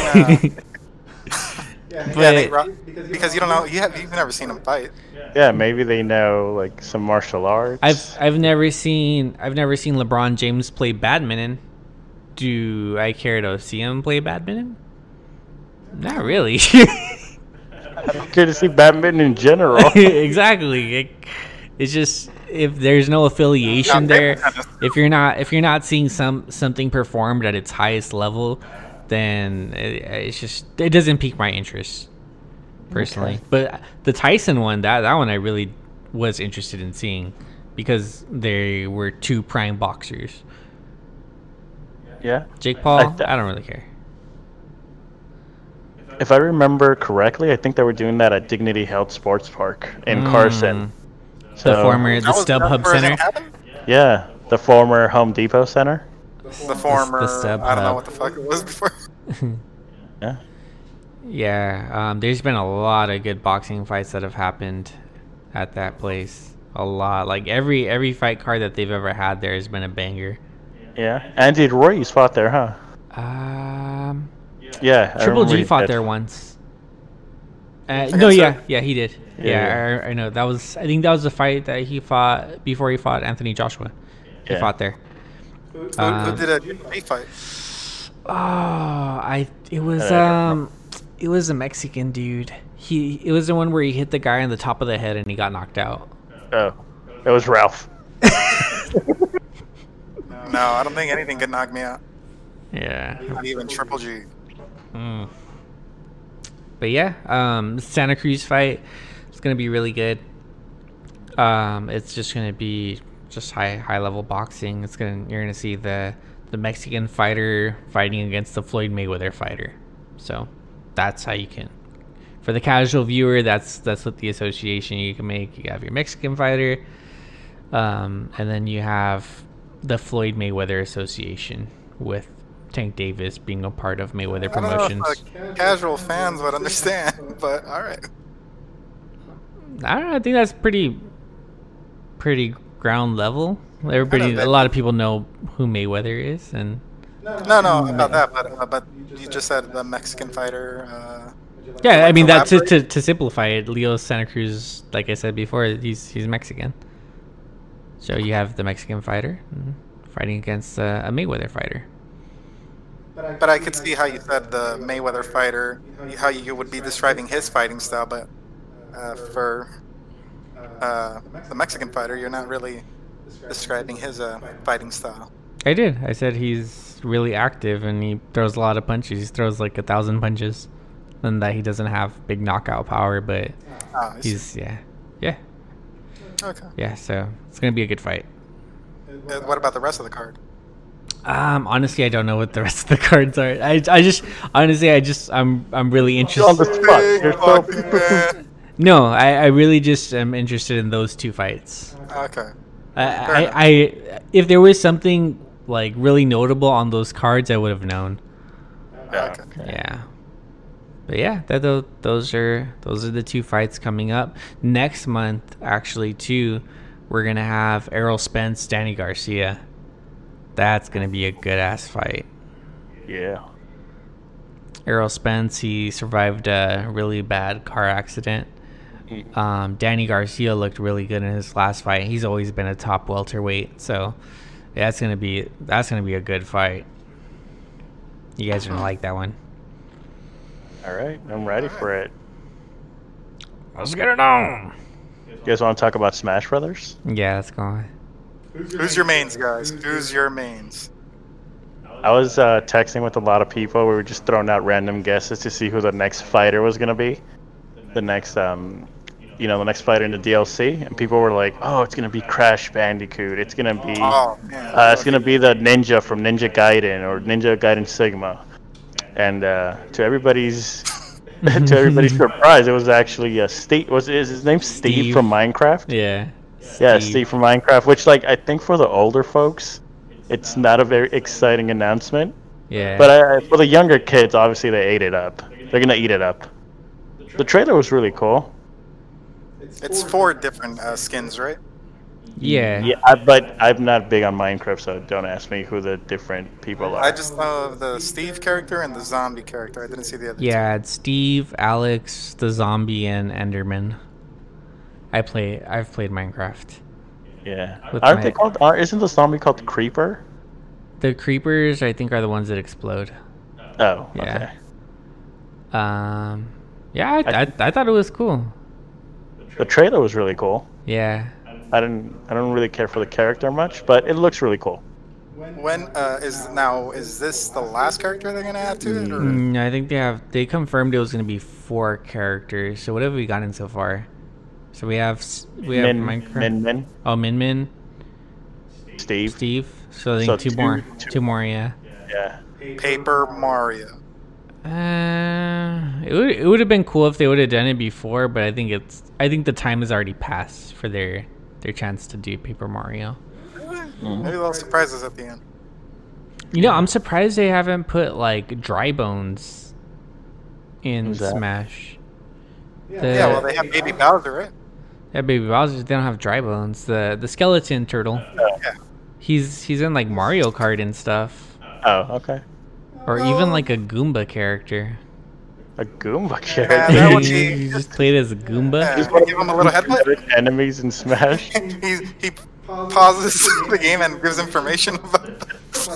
because you don't know... You've never seen him fight. Yeah, maybe they know like some martial arts. I've never seen LeBron James play badminton. Do I care to see him play badminton? Not really. I don't care to see badminton in general. Exactly. It's just if there's no affiliation there, if you're not seeing something performed at its highest level, then it doesn't pique my interest personally. Okay. But the Tyson one, that one I really was interested in seeing because they were two prime boxers. Yeah, Jake Paul. I don't really care. If I remember correctly, I think they were doing that at Dignity Health Sports Park in Carson. The StubHub Center. Yeah, the former Home Depot Center. The former I don't know what the fuck it was before. Yeah. Yeah. There's been a lot of good boxing fights that have happened at that place. A lot. Like every fight card that they've ever had there has been a banger. Yeah, Andy Ruiz fought there, huh? Yeah. Triple G fought there once. He did. Yeah. I know that was. I think that was the fight that he fought before he fought Anthony Joshua. Yeah. He fought there. Who did a fight? Oh, it was a Mexican dude. It was the one where he hit the guy on the top of the head and he got knocked out. Oh, it was Ralph. No, I don't think anything could knock me out. Yeah. Not even Triple G. But yeah, Santa Cruz fight is going to be really good. It's just going to be just high level boxing. You're going to see the Mexican fighter fighting against the Floyd Mayweather fighter. So that's how you can, for the casual viewer, that's what the association you can make. You have your Mexican fighter, and then you have the Floyd Mayweather Association, with Tank Davis being a part of Mayweather Promotions. I don't know if casual fans would understand, but all right. I don't know. I think that's pretty ground level. A lot of people know who Mayweather is, and no, about that. But you just said the Mexican fighter. I mean that to simplify it. Leo Santa Cruz, like I said before, he's Mexican. So you have the Mexican fighter fighting against a Mayweather fighter. But I could see how you said the Mayweather fighter, how you would be describing his fighting style, but for the Mexican fighter, you're not really describing his fighting style. I did. I said he's really active and he throws a lot of punches. He throws like 1,000 punches, and that he doesn't have big knockout power, but he's. Okay. Yeah, so it's going to be a good fight. What about the rest of the card? Honestly, I don't know what the rest of the cards are. I'm really interested. No, I really just am interested in those two fights. Okay. If there was something like really notable on those cards, I would have known. Okay. Yeah. But yeah, those are the two fights coming up next month. Actually, too, we're gonna have Errol Spence, Danny Garcia. That's gonna be a good ass fight. Yeah. Errol Spence, he survived a really bad car accident. Danny Garcia looked really good in his last fight. He's always been a top welterweight, so That's gonna be a good fight. You guys are gonna like that one. All right, I'm ready for it. Let's get it on. You guys want to talk about Smash Brothers? Yeah, let's go on. Who's your mains, guys? Who's your mains? I was texting with a lot of people. We were just throwing out random guesses to see who the next fighter was gonna be. The next fighter in the DLC, and people were like, "Oh, it's gonna be Crash Bandicoot. It's gonna be, it's gonna be the ninja from Ninja Gaiden or Ninja Gaiden Sigma." And to everybody's surprise, it was actually Steve. Is his name Steve from Minecraft? Yeah. Yeah, Steve from Minecraft. Which, like, I think for the older folks, it's not a very exciting announcement. Yeah. But for the younger kids, obviously they ate it up. They're gonna eat it up. The trailer was really cool. It's four different skins, right? Yeah. Yeah, but I'm not big on Minecraft, so don't ask me who the different people are. I just know the Steve character and the zombie character. I didn't see the other two. Yeah, it's Steve, Alex, the zombie, and Enderman. I've played Minecraft. Yeah. Aren't they called? Isn't the zombie called Creeper? The Creepers, I think, are the ones that explode. Oh. Okay. Yeah. Yeah, I thought it was cool. The trailer was really cool. Yeah. I don't really care for the character much, but it looks really cool. Is this the last character they're gonna add to it? Or? I think they confirmed it was gonna be four characters. So what have we gotten so far? So we have Minecraft. Min. Oh, Min. Steve. So I think two more. Yeah. Yeah. Paper Mario. It would have been cool if they would have done it before, but I think the time has already passed for their chance to do Paper Mario. Maybe they'll surprise us at the end. You know, I'm surprised they haven't put like Dry Bones in Smash. Yeah, well, they have Baby Bowser, right? Yeah, Baby Bowser. They don't have Dry Bones. The skeleton turtle. Yeah. He's in like Mario Kart and stuff. Oh, okay. Or even like a Goomba character. A Goomba character? Yeah, he just played as a Goomba? Yeah, give him a little headbutt. Enemies in Smash. he pauses the game and gives information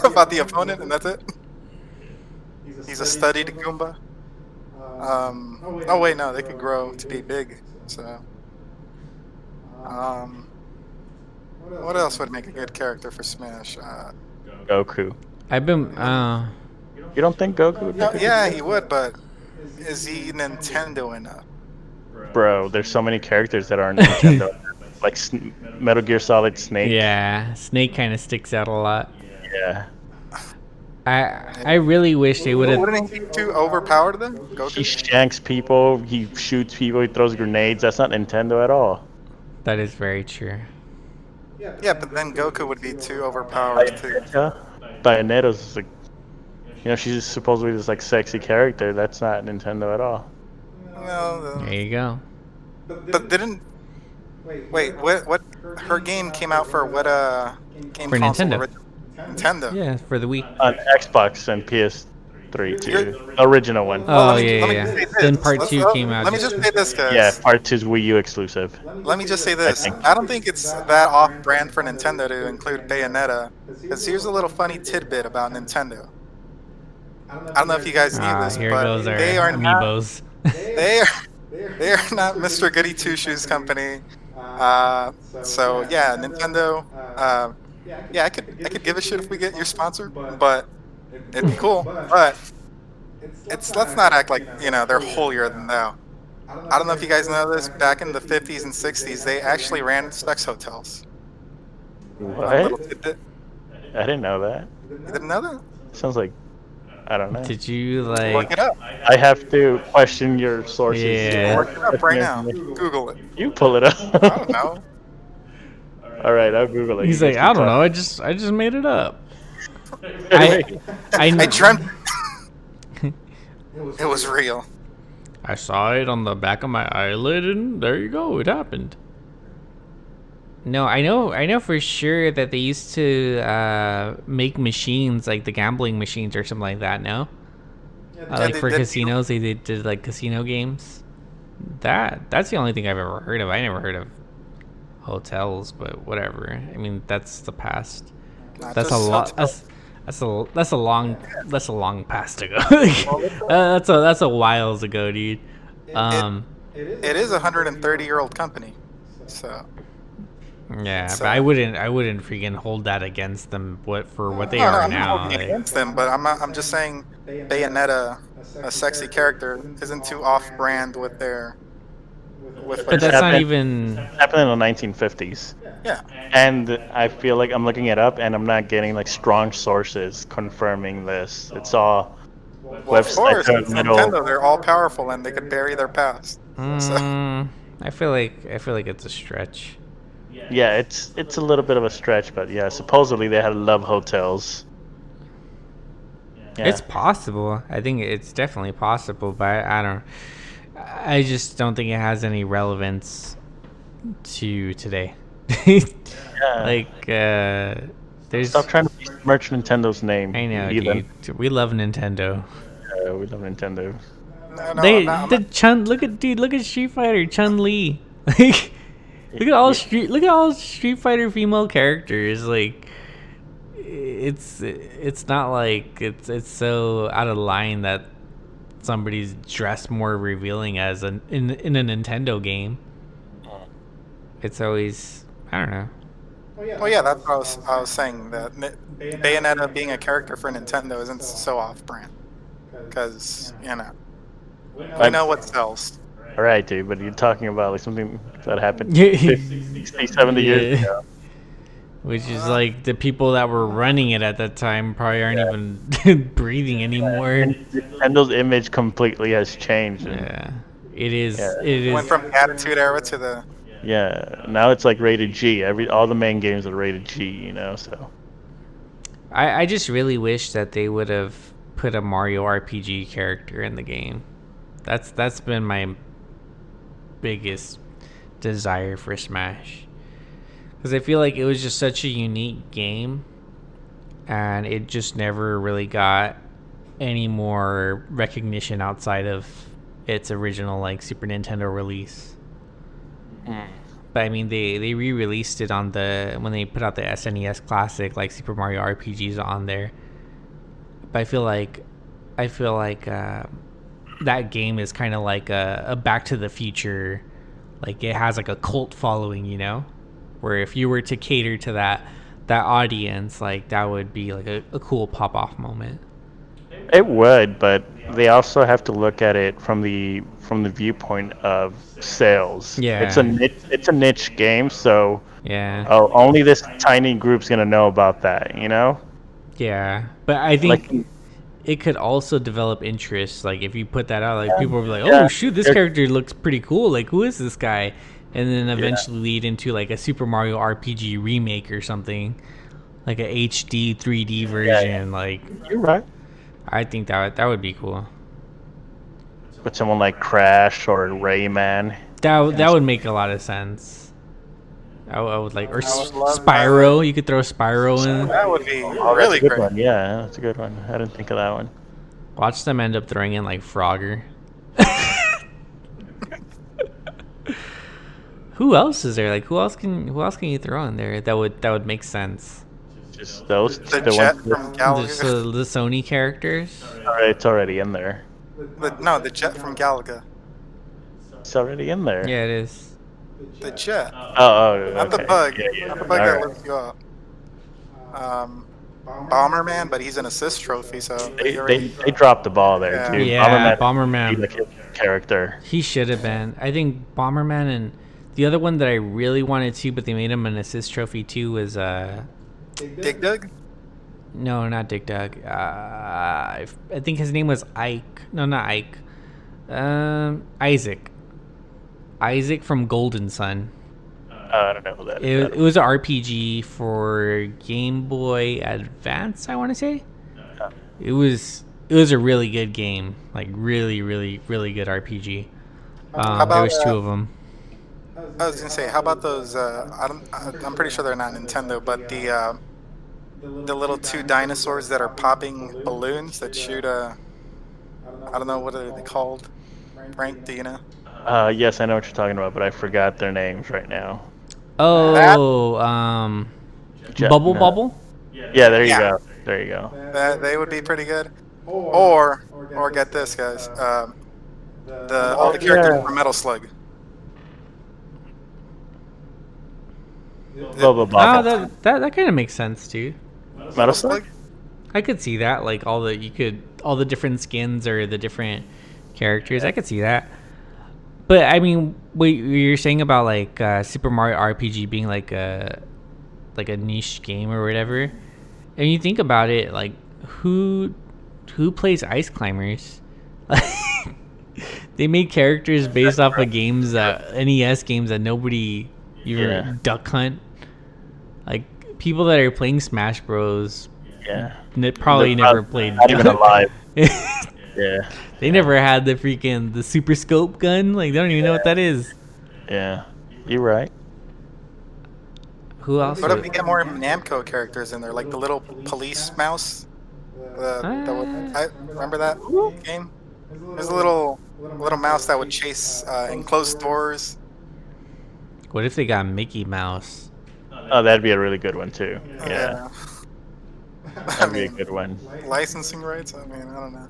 about the opponent, and that's it. He's a studied Goomba. No, they could grow to be big. So, what else would make a good character for Smash? Goku. I've been... You don't think Goku would? No, yeah, he would, but is he Nintendo enough? Bro, there's so many characters that aren't Nintendo. Like Metal Gear Solid Snake. Yeah, Snake kind of sticks out a lot. Yeah. I really wish they would have... Wouldn't he be too overpowered then? Goku? He shanks people, he shoots people, he throws grenades. That's not Nintendo at all. That is very true. Yeah, but then Goku would be too overpowered too. Bayonetta's like... You know, she's supposedly this, like, sexy character. That's not Nintendo at all. No. There you go. But didn't... Wait, what... Her game came out for what, game for console? Nintendo. Yeah, for the Wii. On Xbox and PS3, too. Original one. Oh, yeah. Then Part 2 came out. Let me just say this, guys. Yeah, Part 2's Wii U exclusive. Let me just say this. I don't think it's that off-brand for Nintendo to include Bayonetta. Because here's a little funny tidbit about Nintendo. I don't know if you guys knew this, but they are amiibos. They are not Mr. Goody Two Shoes Company. So yeah, Nintendo. I could give a shit if we get your sponsor, but it'd be cool. But it's let's not act like they're holier than thou. I don't know if you guys know this. Back in the 50s and 60s, they actually ran sex hotels. What? I didn't know that. You didn't know that? Sounds like. I don't know. Did you like look it up? I have to question your sources. Yeah. Look it up right now. Google it. You pull it up. I don't know. All right, I'll Google it. He's like, I don't know. I just made it up. I dreamt. It was real. I saw it on the back of my eyelid, and there you go. It happened. No, I know for sure that they used to make machines, like the gambling machines or something like that, no? Like for casinos, they did like casino games. That's the only thing I've ever heard of. I never heard of hotels, but whatever. I mean, that's the past. That's a lot. That's a long pass to go. That's a whiles ago, dude. It is a 130-year-old company, so. Yeah, so, but I wouldn't freaking hold that against them. What they are now? I'm not against them, but I'm just saying, Bayonetta, a sexy character, isn't too off-brand with their. But that's not even happened in the 1950s. Yeah, and I feel like I'm looking it up, and I'm not getting like strong sources confirming this. It's all websites. Nintendo, they're all powerful, and they could bury their past. So. I feel like it's a stretch. Yeah, it's a little bit of a stretch, but yeah, supposedly they had love hotels. Yeah. It's possible. I think it's definitely possible, but I just don't think it has any relevance to today. Yeah. Stop trying to merch Nintendo's name. I know, dude. We love Nintendo. Yeah, we love Nintendo. Look at Street Fighter, Chun-Li. Like, look at all Street Fighter female characters. Like, it's not like it's so out of line that somebody's dressed more revealing as in a Nintendo game. It's always, I don't know. Well, yeah, that's what I was saying. That Bayonetta being a character for Nintendo isn't so off-brand, because you know, we know what sells. All right, dude, but you're talking about like something that happened 60, 70 years ago. Which is like the people that were running it at that time probably aren't even breathing anymore. Nintendo's image completely has changed. Yeah, it is. Yeah. It went from Attitude Era to the. Yeah, now it's like rated G. All the main games are rated G, you know. So. I just really wish that they would have put a Mario RPG character in the game. That's been my biggest desire for Smash. Because I feel like it was just such a unique game, and it just never really got any more recognition outside of its original like Super Nintendo release. Mm. But I mean, they re-released it when they put out the SNES Classic, like Super Mario RPG's on there. But I feel like that game is kind of like a Back to the Future, like it has like a cult following, you know. Where if you were to cater to that audience, like that would be like a cool pop-off moment. It would, but they also have to look at it from the viewpoint of sales. Yeah, it's a niche game, so yeah. Oh, only this tiny group's gonna know about that, you know. Yeah, but I think like, it could also develop interest. Like if you put that out, like people will be like, "Oh shoot, this character looks pretty cool. Like who is this guy?" And then eventually lead into like a Super Mario RPG remake or something, like a HD 3D version. Yeah. Like you're right. I think that would be cool. But someone like Crash or Rayman. That would make a lot of sense. I would like, or Spyro. That. You could throw Spyro in. That would be really great. One. Yeah, that's a good one. I didn't think of that one. Watch them end up throwing in like Frogger. Who else is there? Like, who else can you throw in there that would make sense? Just those. The Jet from Galaga. Just the Sony characters. Alright, it's already in there. No, the Jet from Galaga. It's already in there. Yeah, it is. The Jet. Oh, okay. Not the bug. Yeah. Not the bug that lifts you up. Bomberman, but he's an assist trophy, so they dropped the ball there too. Yeah, Bomberman. Bomberman. Character. He should have been. I think Bomberman and. The other one that I really wanted to, but they made him an assist trophy too, was Dig Dug? No, not Dig Dug. I think his name was Ike. No, not Ike. Isaac. Isaac from Golden Sun. I don't know who that is. It was an RPG for Game Boy Advance, I want to say. It was a really good game, like really, really, really good RPG. There was two of them. I was gonna say, how about those? I'm pretty sure they're not Nintendo, but the little two dinosaurs that are popping balloons that shoot I don't know what are they called. Frank, do you know? Yes, I know what you're talking about, but I forgot their names right now. Oh, Bubble. Yeah, there you go. There you go. They would be pretty good. Or get this, guys. All the characters from Metal Slug. Blah, blah, blah. Oh, that kind of makes sense, dude. Metal Slug? I could see that. Like, all the different skins or the different characters. I could see that. But, I mean, what you're saying about, like, Super Mario RPG being, like a niche game or whatever. And you think about it, like, who plays Ice Climbers? They make characters based off of games, NES games that nobody... Duck Hunt, like people that are playing Smash Bros. Yeah, probably never played. Not even alive. Yeah, they never had the super scope gun. Like they don't even know what that is. Yeah, you're right. Who else? What if we get more Namco characters in there, like the little police mouse? Remember that game? There's a little mouse that would chase enclosed doors. What if they got Mickey Mouse? Oh, that'd be a really good one, too. Yeah. That'd be a good one. Licensing rights? I mean, I don't know.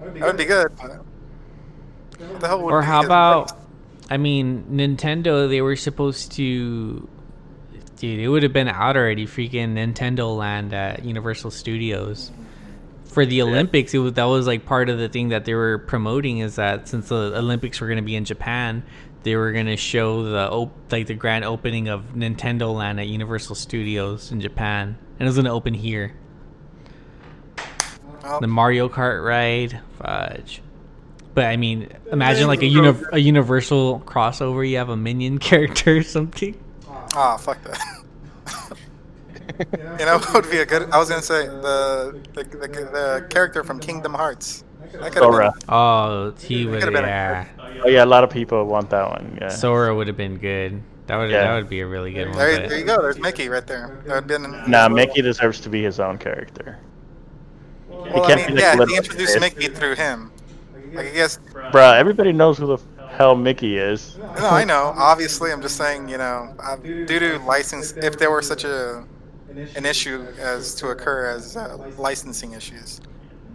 That would be good. What the hell would or how about, I mean, Nintendo, they were supposed to... Dude, it would have been out already, freaking Nintendo Land at Universal Studios. For the Olympics, that was like part of the thing that they were promoting is that since the Olympics were going to be in Japan... They were gonna show the grand opening of Nintendo Land at Universal Studios in Japan, and it was gonna open here. The Mario Kart ride, fudge. But I mean, imagine like a Universal crossover. You have a Minion character or something. Ah, fuck that. You know, it would be a good. I was gonna say the character from Kingdom Hearts. Sora. Oh, he would. Yeah. Oh yeah, a lot of people want that one. Yeah. Sora would have been good. That would be a really good one. There you go. There's Mickey right there. Mickey deserves to be his own character. Well, he can't be they introduced Mickey through him. Like I guess. Bruh, everybody knows who the hell Mickey is. No, I know. Obviously, I'm just saying. You know, due to license, if there were such an issue as to occur as licensing issues.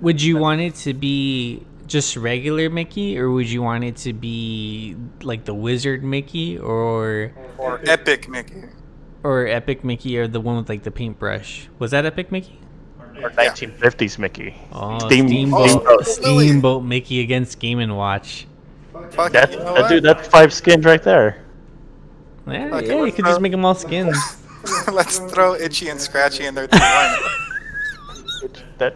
Would you want it to be just regular Mickey, or would you want it to be like the Wizard Mickey, or Epic Mickey, or the one with like the paintbrush? Was that Epic Mickey? Or 1950s Mickey? Oh, Steamboat Mickey against Game and Watch. Fuck, that's five skins right there. Yeah, you could just make them all skins. Let's throw Itchy and Scratchy in there. That.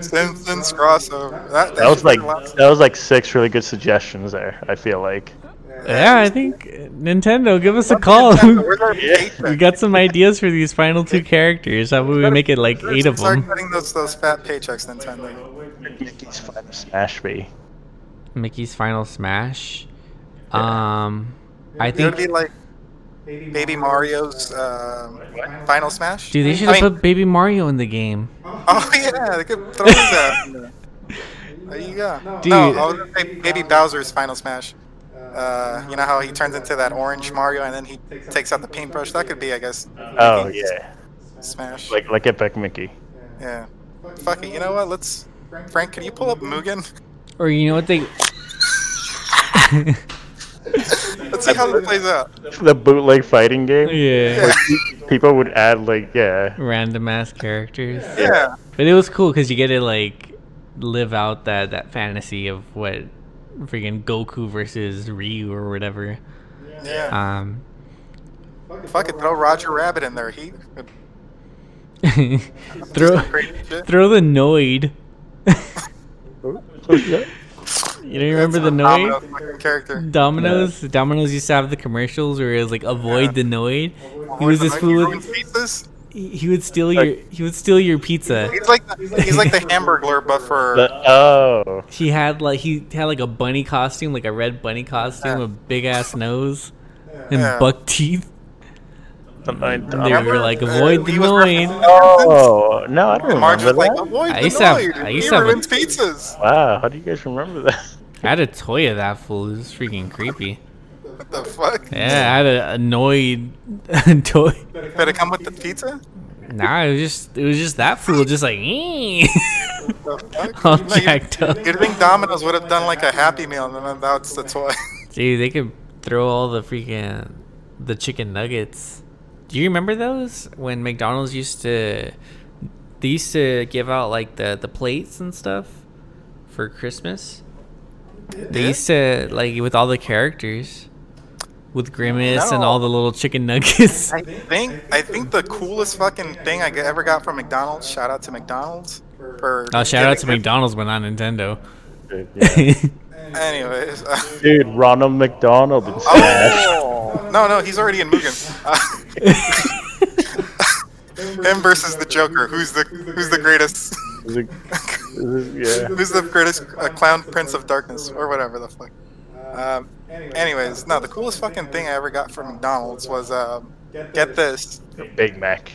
Simpsons crossover. That was like six really good suggestions there. I feel like. Yeah, I think Nintendo, give us a call. We got some ideas for these final two characters. How would we make it like eight of them? Start cutting those fat paychecks, Nintendo. Mickey's final smash, be. Mickey's final smash. I think. It would be like. Baby Mario's final smash. Dude, they should have put Baby Mario in the game. Oh yeah, they could throw that. There you go. Dude. No, I was gonna say Baby Bowser's final smash. You know how he turns into that orange Mario and then he takes out the paintbrush. That could be, I guess. Oh yeah. Smash. Like Epic Mickey. Yeah. Fuck it. You know what? Let's. Frank, can you pull up Mugen? Or you know what they. Let's see how it plays out. The bootleg fighting game? Yeah. People would add, random ass characters. Yeah. But it was cool because you get to, live out that fantasy of what freaking Goku versus Ryu or whatever. Yeah. Fuck it, throw Roger Rabbit in there. He could... throw the Noid. You don't remember the Noid? Domino's? Yeah. Domino's used to have the commercials where it was like, avoid the Noid. He was this fool with... He would steal your pizza. He's like the Hamburglar, but for... Oh. He had a bunny costume, like a red bunny costume, a big-ass nose, and buck teeth. They were like, avoid the Noid. Oh, no, I don't remember that. Avoid the Noid. He ruins pizzas. Wow, how do you guys remember that? I had a toy of that fool. It was freaking creepy. What the fuck? Yeah, I had an annoyed toy. Better come with the pizza? Nah, it was just that fool, just like, all jacked up. You'd think Domino's would have done like a Happy Meal, and then now it's the toy. Dude, they could throw all the freaking the chicken nuggets. Do you remember those when McDonald's used to give out like the plates and stuff for Christmas? They used to, like, with all the characters, with Grimace and all the little chicken nuggets. I think the coolest fucking thing I ever got from McDonald's. Shout out to McDonald's. Shout out to McDonald's, but not Nintendo. Dude, yeah. Anyways, dude, Ronald McDonald. And no, he's already in Mugen. Him versus the Joker. Who's the greatest? Who's the greatest clown prince of darkness or whatever the fuck? Anyways, no, the coolest fucking thing I ever got from McDonald's was get this, a Big Mac.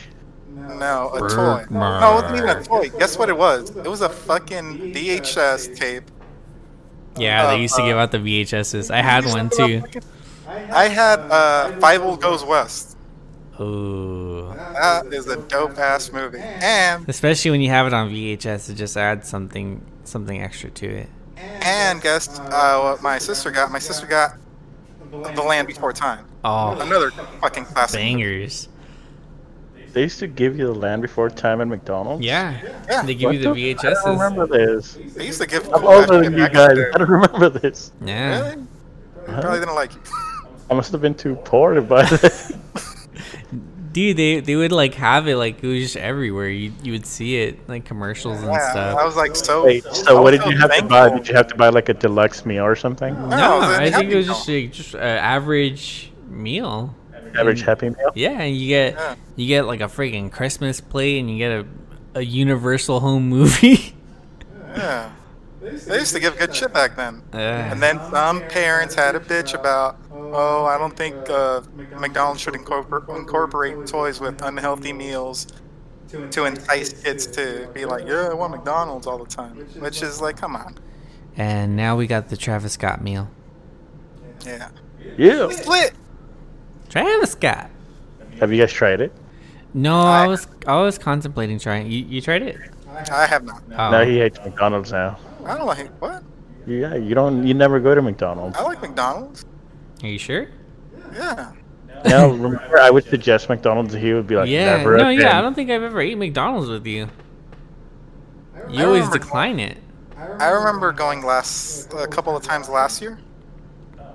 No, a toy. No, it wasn't even a toy. Guess what it was? It was a fucking VHS tape. Yeah, they used to give out the VHSs. I had one too. I had 5-0 Goes West. Ooh. That is a dope-ass movie. And especially when you have it on VHS, it just adds something extra to it. And guess what my sister got? My sister got The Land Before Time. Oh. Another fucking classic. Bangers. They used to give you The Land Before Time at McDonald's? Yeah. They give you the VHSs. I don't remember this. They used to give... I'm older than you guys. I don't remember this. Yeah. Really? They probably didn't like you. I must have been too poor to buy this. Dude, they would like have it, like it was just everywhere. You would see it, like commercials and stuff. I was like, so. Wait, so what did you have to buy? Did you have to buy like a deluxe meal or something? No, I think it was just an average meal. Average Happy Meal. Yeah, and you get like a freaking Christmas plate, and you get a Universal Home movie. Yeah. They used to give good shit back then. And then some parents had a bitch about, I don't think McDonald's should incorporate toys with unhealthy meals to entice kids to be like, I want McDonald's all the time. Which is like, come on. And now we got the Travis Scott meal. Yeah. It's lit. Travis Scott. Have you guys tried it? No, I was contemplating trying. You tried it? I have not. Oh. No, he hates McDonald's now. I don't like what? Yeah, you never go to McDonald's. I like McDonald's. Are you sure? Yeah. No, remember I would suggest McDonald's and he would be like, never again. I don't think I've ever eaten McDonald's with you. You always decline it. I remember going a couple of times last year.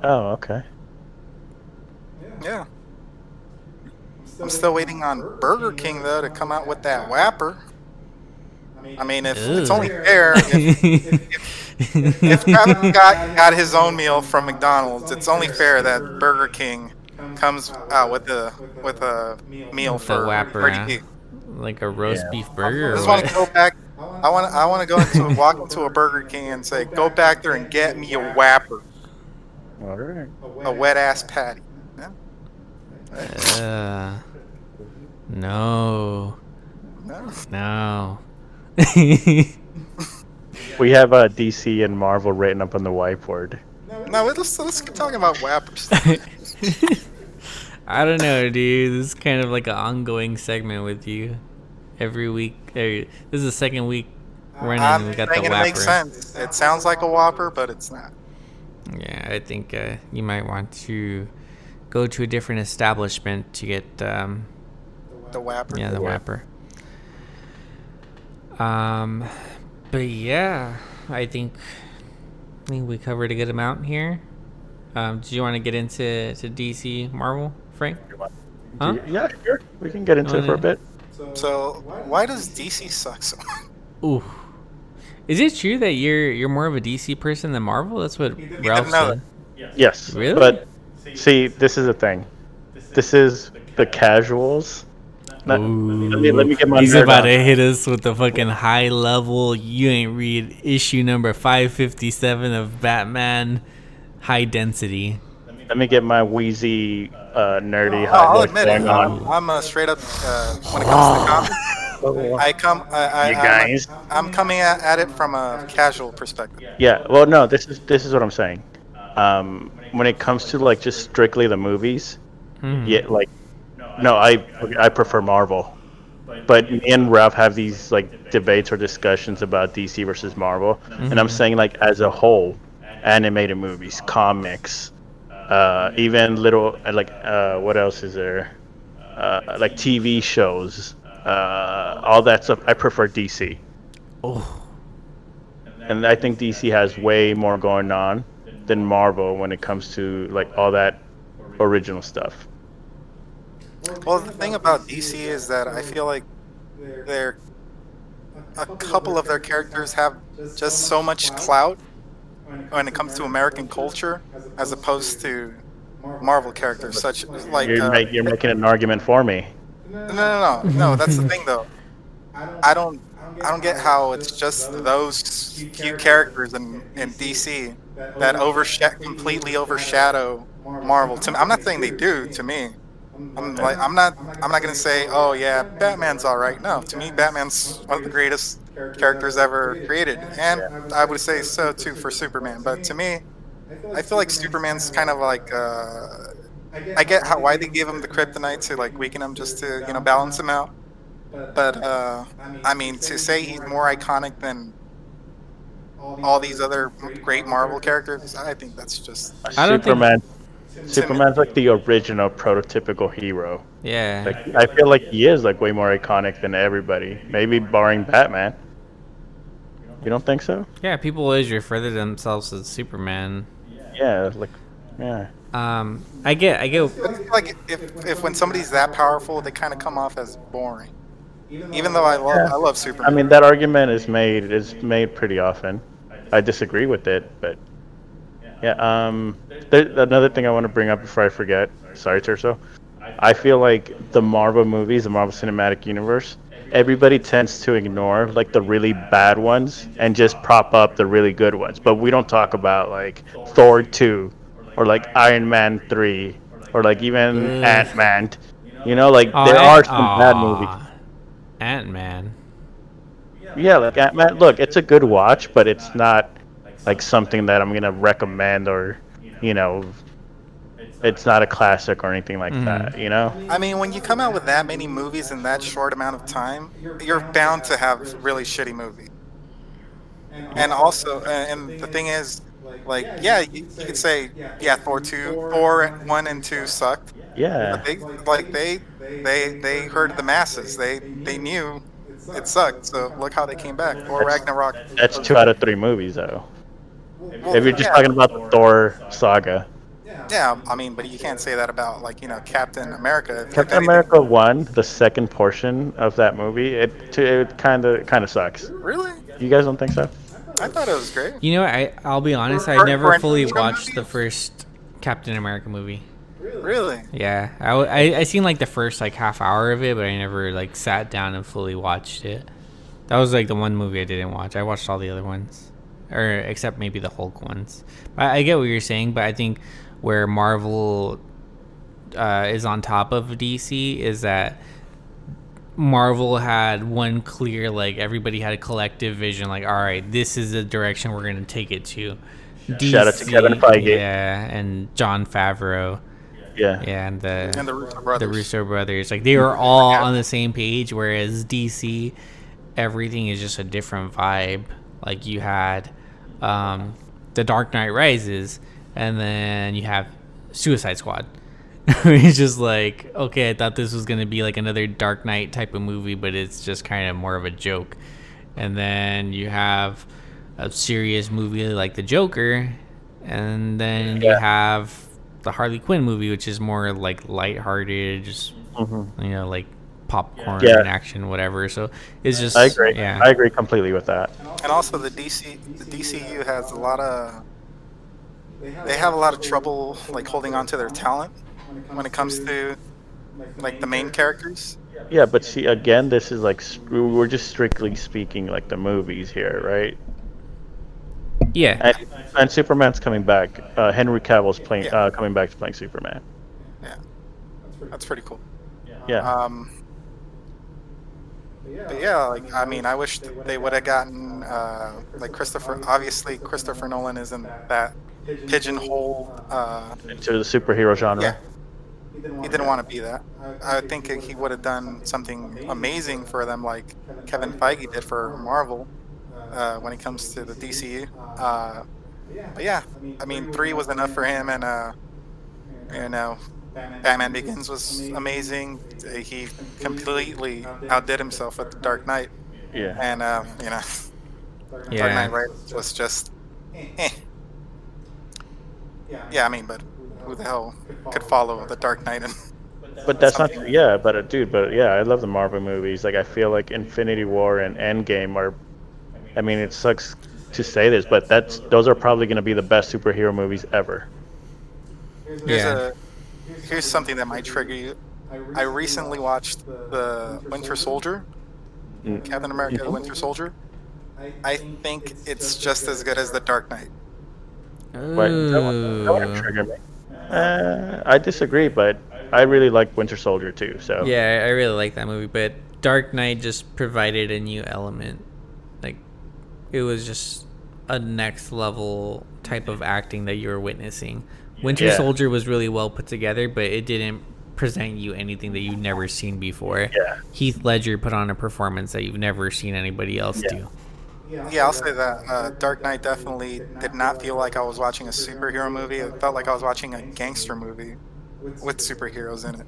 Oh, okay. Yeah. I'm still waiting on Burger King though to come out with that Whopper. I mean, if it's only fair, if Travis Scott got his own meal from McDonald's, it's only fair that Burger King comes out with a meal for Whopper, like a roast beef burger. I just want to go back. I want to walk into a Burger King and say, "Go back there and get me a Whopper." All right. A wet ass patty. Yeah. No. We have DC and Marvel written up on the whiteboard. No, let's keep talking about Whappers. I don't know, dude. This is kind of like an ongoing segment with you every week. This is the second week running. We got the Whopper. It makes sense. It sounds like a Whopper, but it's not. Yeah, I think you might want to go to a different establishment to get the Whopper. Yeah, the Whopper. But yeah, I think we covered a good amount here. Do you want to get into DC Marvel, Frank? Huh? Yeah, sure. We can get into it for a bit. So why does DC suck so much? Ooh, is it true that you're more of a DC person than Marvel? That's what Ralph said. Yes, really. But see, this is the thing. This is the casuals. Let me get my He's about to hit us with the fucking high level. You ain't read issue number 557 of Batman High Density. Let me get my wheezy, nerdy high level going on. I'm straight up when it comes to comics. I'm coming at it from a casual perspective. Yeah. Well, no, this is what I'm saying. When it comes to like just strictly the movies, yeah, like no, I prefer Marvel. But me and Ralph have these like debates or discussions about DC versus Marvel, and I'm saying like as a whole, animated movies, comics, even little like what else is there, like TV shows, all that stuff. I prefer DC. Oh. And I think DC has way more going on than Marvel when it comes to like all that original stuff. Well, the thing about DC is that I feel like they're a couple of their characters have just so much clout when it comes to American culture, as opposed to Marvel characters, such like. You're making an argument for me. No. That's the thing, though. I don't get how it's just those few characters in DC that completely overshadow Marvel. To me, I'm not saying they do. To me. I'm not gonna say, oh yeah, Batman's all right. No, to me, Batman's one of the greatest characters ever created, and I would say so too for Superman. But to me, I feel like Superman's kind of like, I get why they gave him the kryptonite to like weaken him, just to balance him out. But I mean, to say he's more iconic than all these other great Marvel characters, I think that's just Superman. Superman's like the original prototypical hero. Yeah. Like, I feel like he is like way more iconic than everybody. Maybe barring Batman. You don't think so? Yeah, people always refer to themselves as Superman. Yeah, like, yeah. I get. It's like if when somebody's that powerful, they kind of come off as boring. Even though I love Superman. I mean, that argument is made pretty often. I disagree with it, but. Yeah, another thing I want to bring up before I forget. Sorry, Terso. I feel like the Marvel movies, the Marvel Cinematic Universe, everybody tends to ignore, like, the really bad ones and just prop up the really good ones. But we don't talk about, like, Thor 2 or, like, Iron Man 3 or, like, even Ant-Man. You know, like, there are some bad movies. Ant-Man. Yeah, like, Ant-Man, look, it's a good watch, but it's not... like something that I'm going to recommend, or, it's not a classic or anything like that, I mean, when you come out with that many movies in that short amount of time, you're bound to have really shitty movies. And also, and the thing is, like, yeah, you could say, yeah, Thor 1 and 2 sucked. Yeah. But they heard the masses. They knew it sucked. So look how they came back. Thor Ragnarok. That's 2 out of 3 movies, though. Well, if you're just talking about the Thor saga. Yeah, I mean, but you can't say that about, like, Captain America. Captain America 1, the second portion of that movie, it kind of sucks. Really? You guys don't think so? I thought it was great. You know, I'll be honest, I never fully watched the first Captain America movie. Really? Yeah. I seen, like, the first, like, half hour of it, but I never, like, sat down and fully watched it. That was, like, the one movie I didn't watch. I watched all the other ones. Or except maybe the Hulk ones. But I get what you're saying, but I think where Marvel is on top of DC is that Marvel had one clear, like, everybody had a collective vision, like, all right, this is the direction we're going to take it to. DC, shout out to Kevin Feige. Yeah, and Jon Favreau. Yeah, and the Russo brothers. Like, they were all on the same page, whereas DC, everything is just a different vibe. Like, you had The Dark Knight Rises, and then you have Suicide Squad. It's just like, okay, I thought this was going to be like another Dark Knight type of movie, but it's just kind of more of a joke. And then you have a serious movie like The Joker, and then you have the Harley Quinn movie, which is more like lighthearted, just, like, popcorn and action, whatever. So it's just I agree completely with that. And also the DCU has a lot of trouble, like, holding on to their talent when it comes to, like, the main characters. Yeah, but see, again, this is like, we're just strictly speaking, like, the movies here, right? Yeah. And Superman's coming back. Henry Cavill's playing coming back to playing Superman. Yeah. That's pretty cool. Yeah. But yeah, like, I mean, I wish they would have gotten, like, Christopher. Obviously, Christopher Nolan isn't that pigeonholed into the superhero genre. Yeah. He didn't want to be that. I think he would have done something amazing for them, like Kevin Feige did for Marvel when it comes to the DCU. But yeah, I mean, 3 was enough for him, and you know, Batman Begins was amazing. He completely outdid himself with The Dark Knight. Yeah. And you know, Dark Knight was just. Yeah, I mean, but who the hell could follow The Dark Knight? And but that's something. Not, yeah, but dude, but yeah, I love the Marvel movies. Like, I feel like Infinity War and Endgame are, I mean, it sucks to say this, but those are probably going to be the best superhero movies ever. Here's something that might trigger you. I recently watched the Winter Soldier, Captain America: The Winter Soldier. I think it's just as good as The Dark Knight. But that one triggered me. I disagree, but I really like Winter Soldier too. So yeah, I really like that movie, but Dark Knight just provided a new element. Like, it was just a next level type of acting that you were witnessing. Winter Soldier was really well put together, but it didn't present you anything that you've never seen before. Yeah. Heath Ledger put on a performance that you've never seen anybody else do. Yeah, I'll say that Dark Knight definitely did not feel like I was watching a superhero movie. It felt like I was watching a gangster movie with superheroes in it.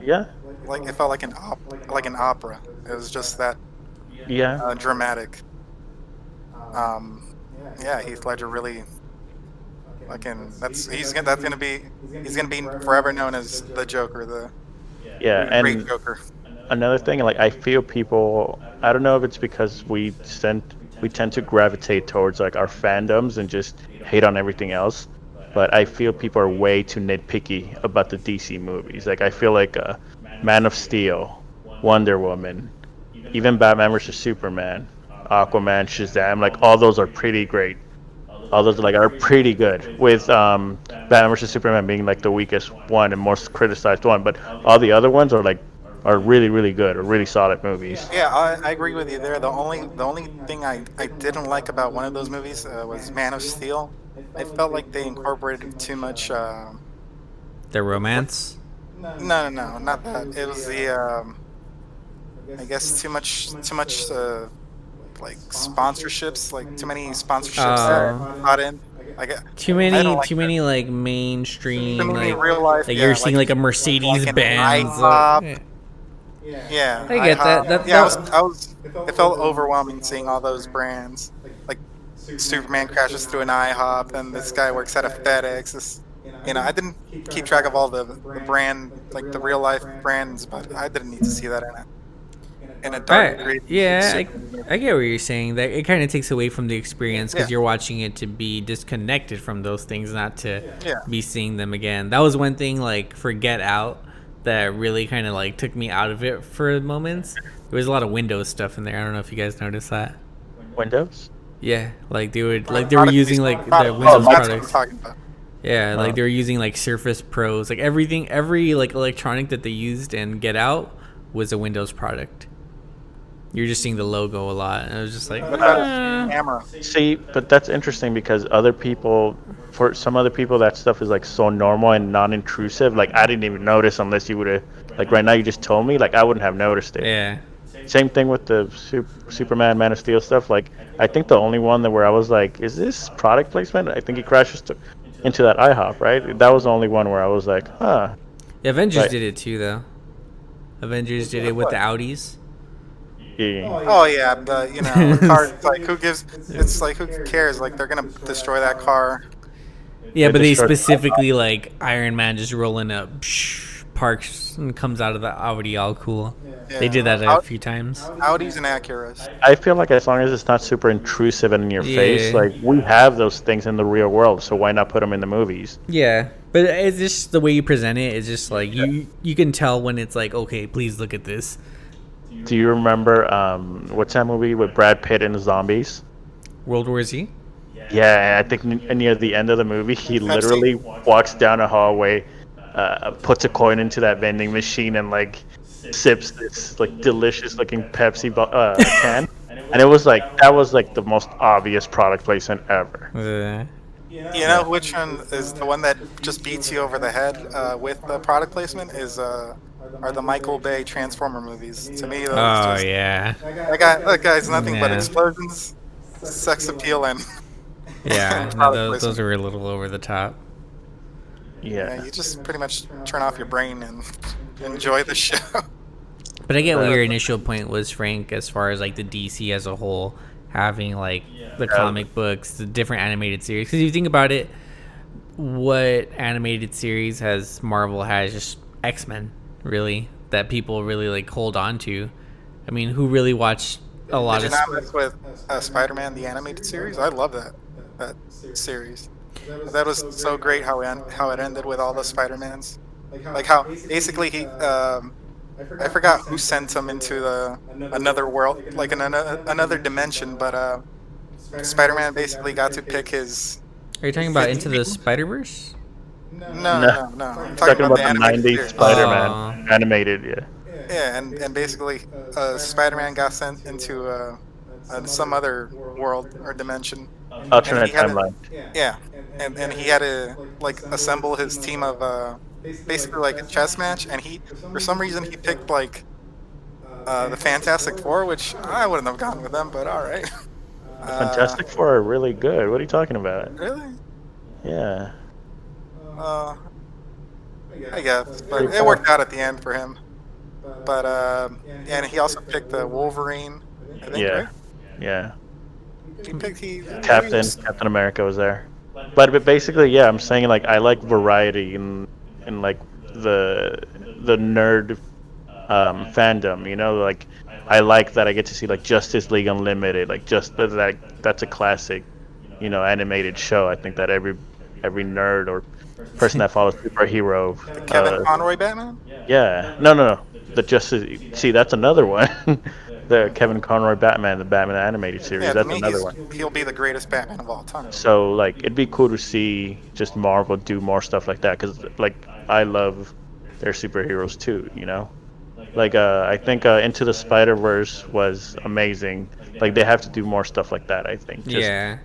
Yeah, like it felt like an opera. It was just that dramatic. Yeah, Heath Ledger really fucking. He's gonna be forever known as the Joker, the great Joker. Another thing, like, I feel people, I don't know if it's because we tend to gravitate towards like our fandoms and just hate on everything else, but I feel people are way too nitpicky about the DC movies. Like, I feel like Man of Steel, Wonder Woman, even Batman vs Superman, Aquaman, Shazam, like all those are pretty great. All those like are pretty good, with Batman vs Superman being like the weakest one and most criticized one, but all the other ones are really, really good, or really solid movies. Yeah, I agree with you there. The only thing I didn't like about one of those movies was Man of Steel. It felt like they incorporated too much. The romance? No, not that. It was the I guess too much like sponsorships, like too many sponsorships that brought in. Too many like mainstream. Too many real life. Like, you're seeing like a Mercedes-Benz. Like yeah, I get that. It felt overwhelming seeing all those brands. Like Superman crashes through an IHOP, and this guy works at a FedEx. I didn't keep track of all the brand, like the real life brands, but I didn't need to see that in a dark degree. Yeah, I get what you're saying. That it kind of takes away from the experience because you're watching it to be disconnected from those things, not to be seeing them again. That was one thing, like for Get Out, that really kind of like took me out of it for moments. There was a lot of Windows stuff in there. I don't know if you guys noticed that. Windows? Yeah, like they were using like their Windows products. Yeah, like they were using like Surface Pros, like everything, every like electronic that they used in Get Out was a Windows product. You're just seeing the logo a lot, and I was just like, what about a camera? See, but that's interesting because other people. For some other people, that stuff is like so normal and non-intrusive. Like, I didn't even notice unless you would have, like right now you just told me, like I wouldn't have noticed it. Yeah. Same thing with the Superman, Man of Steel stuff. Like, I think the only one that where I was like, is this product placement? I think he crashes into that IHOP, right? That was the only one where I was like, huh. Yeah, Avengers did it too, though. Avengers did it with the Audis. Yeah. Oh yeah, but you know, the car, like who gives? It's like who cares? Like they're gonna destroy that car. Yeah, but they specifically like Iron Man just rolling up, parks and comes out of the Audi all cool. Yeah. They did that a few times. Audis and Acuras. I feel like as long as it's not super intrusive and in your face, like we have those things in the real world, so why not put them in the movies? Yeah, but it's just the way you present it is just like you can tell when it's like, okay, please look at this. Do you remember what's that movie with Brad Pitt and the zombies? World War Z? Yeah, I think near the end of the movie, he literally walks down a hallway, puts a coin into that vending machine, and like sips this like delicious-looking Pepsi can. And it was like that was like the most obvious product placement ever. You know which one is the one that just beats you over the head with the product placement is are the Michael Bay Transformer movies. To me, those that guy's nothing but explosions, sex appeal, and those are a little over the top. Yeah, you just pretty much turn off your brain and enjoy the show. But I get what your initial point was, Frank, as far as like the DC as a whole having like the comic books, the different animated series. Because if you think about it, what animated series has Marvel has just X-Men, really, that people really like hold on to? I mean, who really watched a lot of comics with Spider-Man, the animated series? I love that series. That was so great how it ended with all the Spider-Mans. Like how basically he... I forgot who sent him into another world, like another dimension, but Spider-Man basically got to pick his... Are you talking about Into the Spider-Verse? No. I'm talking about the '90s Spider-Man. Animated, yeah. Yeah, and basically Spider-Man got sent into some other world or dimension. Alternate timeline. And he had to like assemble his team of... basically like a chess match, and he for some reason he picked like the Fantastic Four, which I wouldn't have gone with them, but all right. Fantastic Four are really good. What are you talking about? Really? Yeah. I guess, but it worked out at the end for him. But and he also picked the Wolverine, I think, right? Yeah. Captain America was there, but basically, yeah, I'm saying like I like variety and like the nerd fandom, you know, like I like that I get to see like Justice League Unlimited, like just that that's a classic, you know, animated show. I think that every nerd or person that follows superhero, the Kevin Conroy Batman. Yeah, no, the Justice. See, that's another one. The Kevin Conroy Batman, the Batman animated series. Yeah, that's another one. He'll be the greatest Batman of all time. So like, it'd be cool to see just Marvel do more stuff like that, because like. I love their superheroes too, you know? Like, I think Into the Spider-Verse was amazing. Like, they have to do more stuff like that, I think. Sony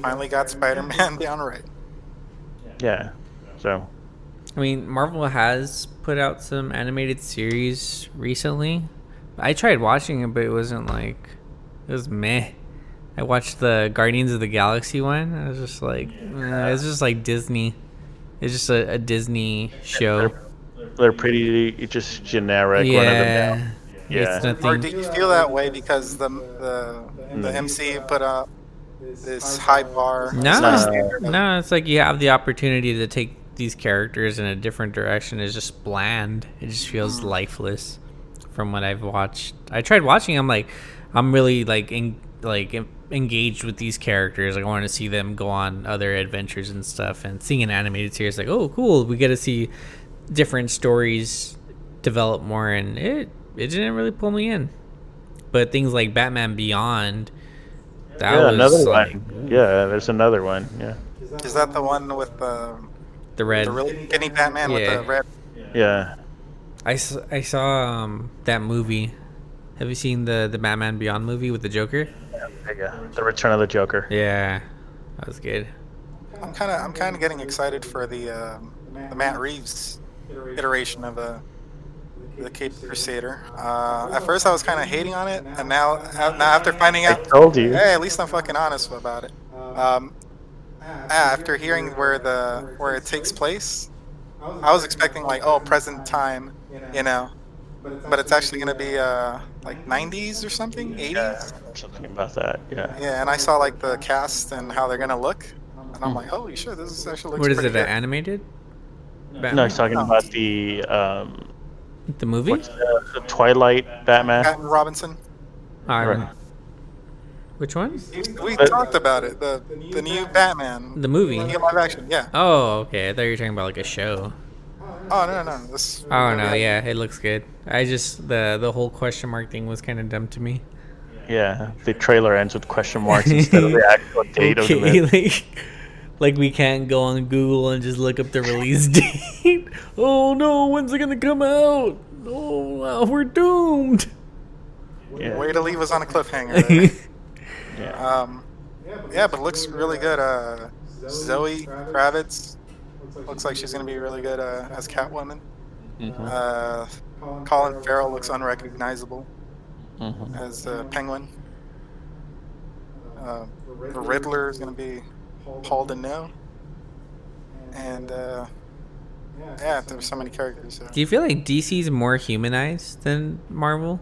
finally got Spider-Man down right. Yeah, so. I mean, Marvel has put out some animated series recently. I tried watching it, but it wasn't like, it was meh. I watched the Guardians of the Galaxy one. I was just like, it's just like Disney. It's just a Disney show. They're pretty just generic. Yeah. Or do you feel that way because the MCU put up this high bar? No, it's like you have the opportunity to take these characters in a different direction. It's just bland. It just feels lifeless from what I've watched. I tried watching. I'm like, I'm really engaged with these characters. Like, I want to see them go on other adventures and stuff, and seeing an animated series like, oh cool, we get to see different stories develop more, and it didn't really pull me in. But things like Batman Beyond, that was another one. Yeah, there's another one. Yeah, is that the one with the red, the really skinny Batman with the red? Yeah, I saw that movie. Have you seen the Batman Beyond movie with the Joker? Yeah, the Return of the Joker. Yeah, that was good. I'm kind of getting excited for the Matt Reeves iteration of the Caped Crusader. At first, I was kind of hating on it, and now after finding out, I told you. Hey, at least I'm fucking honest about it. After hearing where it takes place, I was expecting like, oh, present time, you know. But it's actually going to be like 90s or something, 80s? Yeah, something about that, yeah. Yeah, and I saw like the cast and how they're going to look. And I'm like, holy shit, this actually looks pretty good. What is it, an animated? Batman? No, I was talking about the movie? The Twilight Batman. Patton Robinson. Right. Which one? We talked about it, the new Batman. The movie? The live action, yeah. Oh, okay, I thought you were talking about like a show. Oh, no. Yeah, it looks good. I just, the whole question mark thing was kind of dumb to me. Yeah, the trailer ends with question marks instead of the actual date of the movie. Like, we can't go on Google and just look up the release date. Oh, no, when's it going to come out? Oh, wow, we're doomed. Yeah. Way to leave us on a cliffhanger. Right? yeah. Yeah, but looks really good. Zoe Kravitz looks like she's going to be really good as Catwoman. Mm-hmm. Colin Farrell looks unrecognizable mm-hmm. as Penguin. The Riddler is going to be Paul Dano. And yeah, there were so many characters. So. Do you feel like DC's more humanized than Marvel?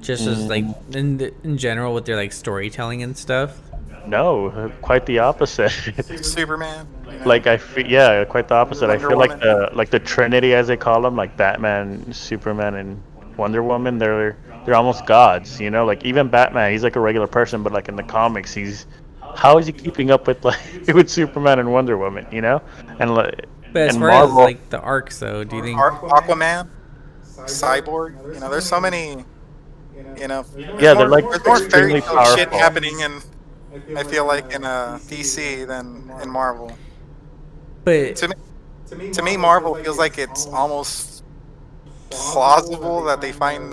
Just as like in general with their like storytelling and stuff. No, quite the opposite. Superman. Like I feel, yeah, quite the opposite. I feel like the Trinity, as they call them, like Batman, Superman, and Wonder Woman. They're almost gods, you know. Like even Batman, he's like a regular person, but like in the comics, he's how is he keeping up with like with Superman and Wonder Woman, you know? And like, but as far as like the arcs, though, do you think Aquaman, Cyborg? You know, there's so many. You know, yeah, they're like more fairy tale shit happening in I feel like in DC than in Marvel. But to me, Marvel feels like it's almost plausible that they find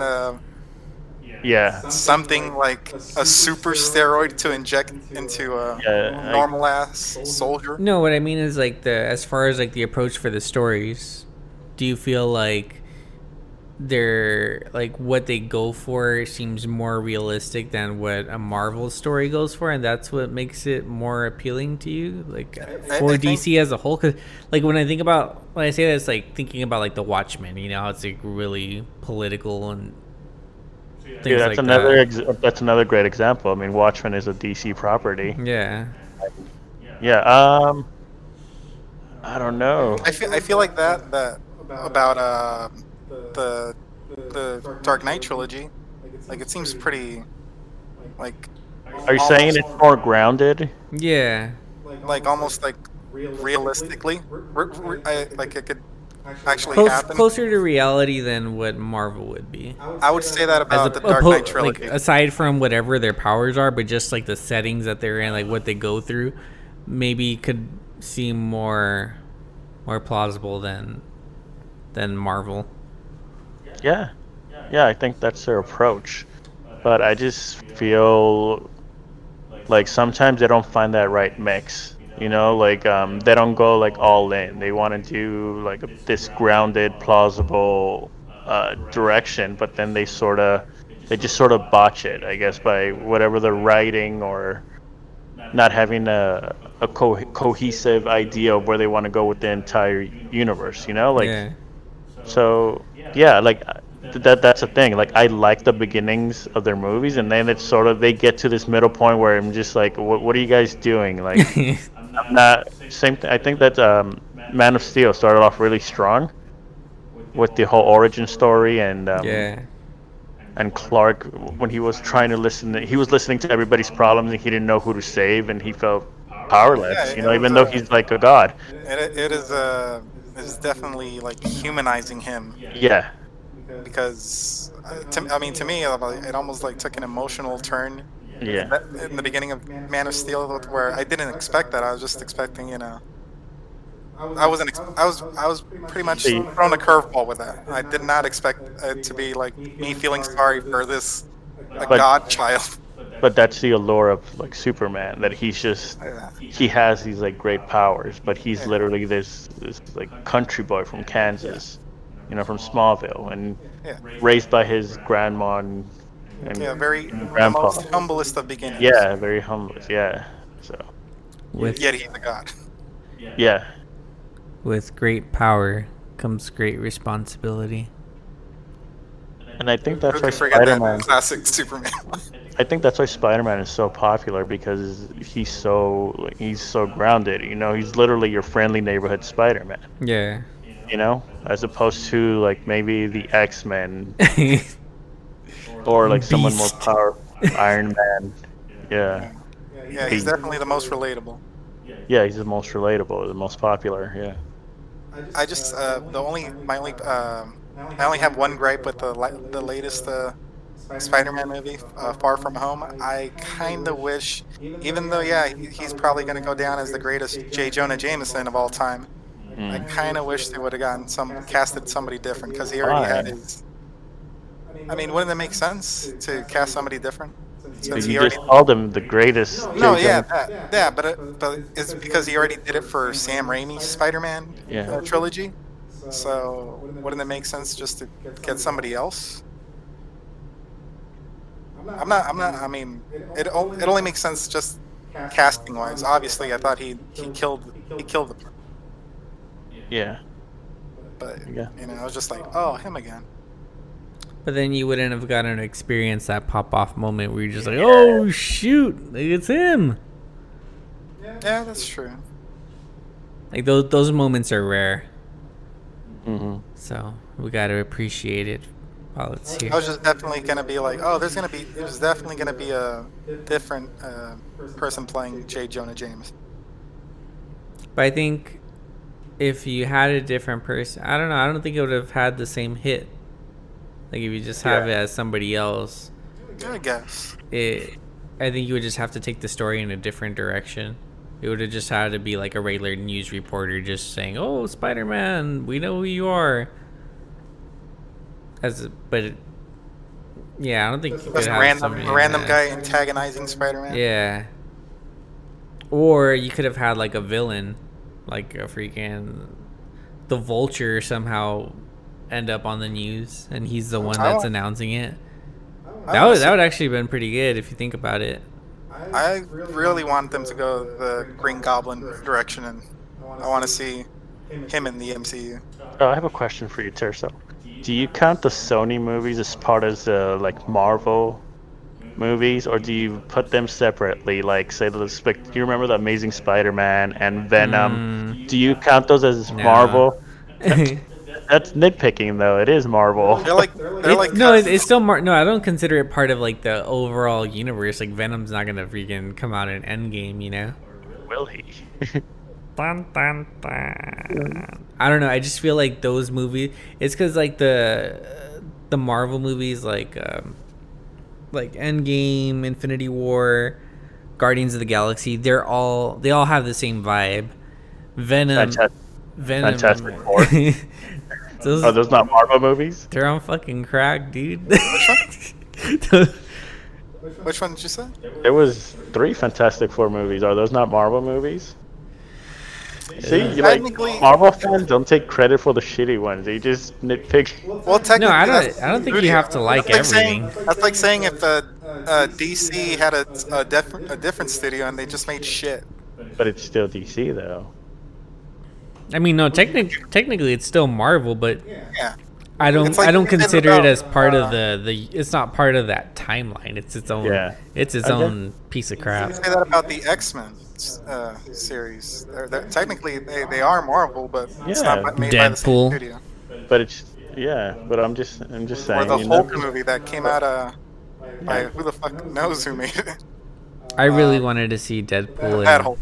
something like a super steroid to inject into a normal ass soldier. No, what I mean is like as far as like the approach for the stories, do you feel like they're like what they go for seems more realistic than what a Marvel story goes for, and that's what makes it more appealing to you, like for DC as a whole? Because like when I say that, it's like thinking about like the Watchmen, you know, how it's like really political and things. Dude, that's like that's another great example. I mean, Watchmen is a DC property. I don't know. I feel like that about the Dark Knight trilogy, like it seems pretty, like. Are you saying it's more grounded? Yeah. Like almost like realistically, like it could actually happen. Closer to reality than what Marvel would be. I would say that about the Dark Knight trilogy. Like, aside from whatever their powers are, but just like the settings that they're in, like what they go through, maybe could seem more plausible than Marvel. Yeah, I think that's their approach, but I just feel like sometimes they don't find that right mix, you know, like they don't go like all in. They want to do like this grounded, plausible direction, but then they just sort of botch it, I guess, by whatever the writing or not having a cohesive idea of where they want to go with the entire universe, you know, like. Yeah. So yeah, like that's the thing. Like I like the beginnings of their movies, and then it's sort of they get to this middle point where I'm just like, what are you guys doing? Like I'm not same thing. I think that Man of Steel started off really strong with the whole origin story and Clark, when he was trying to listen, he was listening to everybody's problems and he didn't know who to save and he felt powerless. You know, even though he's like a god. It's definitely like humanizing him. Yeah. Because, to me, it almost like took an emotional turn. Yeah. In the beginning of Man of Steel, where I didn't expect that. I was just expecting, you know. I was pretty much thrown a curveball with that. I did not expect it to be like me feeling sorry for this godchild. But that's the allure of like Superman, that he's just he has these like great powers, but he's literally this like country boy from Kansas, you know, from Smallville, and raised by his grandma and grandpa. Most humblest of beginnings. Yeah, very humblest. Yeah. So. Yet he's a god. Yeah. With great power comes great responsibility. And I think that's why Spider-Man. That classic Superman. I think that's why Spider-Man is so popular, because he's so grounded. You know, he's literally your friendly neighborhood Spider-Man. Yeah. You know, as opposed to like maybe the X-Men or like Beast. Someone more powerful, Iron Man. Yeah. Yeah, he's definitely the most relatable. Yeah, he's the most relatable, the most popular. Yeah. I just I only have one gripe with the latest Spider-Man movie, Far From Home. I kind of wish, even though, he's probably going to go down as the greatest J. Jonah Jameson of all time. Mm. I kind of wish they would have gotten casted somebody different, because he already had his. I mean, wouldn't it make sense to cast somebody different? Since you just called him the greatest. No, but it's because he already did it for Sam Raimi's Spider-Man trilogy. So wouldn't it make sense just to get somebody else? It only makes sense just casting wise. Obviously, I thought he killed the person. Yeah. But I was just like, oh, him again. But then you wouldn't have gotten to experience that pop-off moment where you're just like, oh, shoot, it's him. Yeah, that's true. Like, those moments are rare. Mm-hmm. So we got to appreciate it while it's here. I was just definitely going to be like, oh, there's definitely going to be a different person playing J. Jonah Jameson. But I think if you had a different person, I don't know, I don't think it would have had the same hit. Like, if you just have it as somebody else, I guess. I think you would just have to take the story in a different direction. It would have just had to be like a regular news reporter just saying, oh, Spider-Man, we know who you are. I don't think you could have a random guy antagonizing Spider-Man. Yeah. Or you could have had like a villain, like a freaking... The Vulture somehow... end up on the news, and he's the one that's announcing it. That would actually been pretty good if you think about it. I really want them to go the Green Goblin direction, and I want to see him in the MCU. I have a question for you, Terso. Do you count the Sony movies as part of the Marvel movies, or do you put them separately? Like, say, do you remember the Amazing Spider-Man and Venom? Do you count those as Marvel? That's nitpicking, though. It is Marvel. It's still Marvel. No, I don't consider it part of the overall universe. Like, Venom's not gonna freaking come out in Endgame, you know? Or will he? Dun, dun, dun. I don't know. I just feel like those movies. It's because the Marvel movies, like Endgame, Infinity War, Guardians of the Galaxy. They all have the same vibe. Venom. Fantastic Four. Are those not Marvel movies? They're on fucking crack, dude. Which one did you say? There was 3 Fantastic Four movies. Are those not Marvel movies? Yeah. See, Marvel fans don't take credit for the shitty ones. They just nitpick. Well, technically, no, I don't think you have to everything. That's like saying if DC had a different studio and they just made shit. But it's still DC, though. I mean, no. Technically, it's still Marvel, but I don't consider it as part of the. It's not part of that timeline. It's its own. Yeah. It's its own piece of crap. You say that about the X-Men series. They're technically, they are Marvel, but it's not made by the same studio. But it's But I'm just saying. Or the Hulk movie that came out by who the fuck knows who made it. I really wanted to see Deadpool. That Hulk.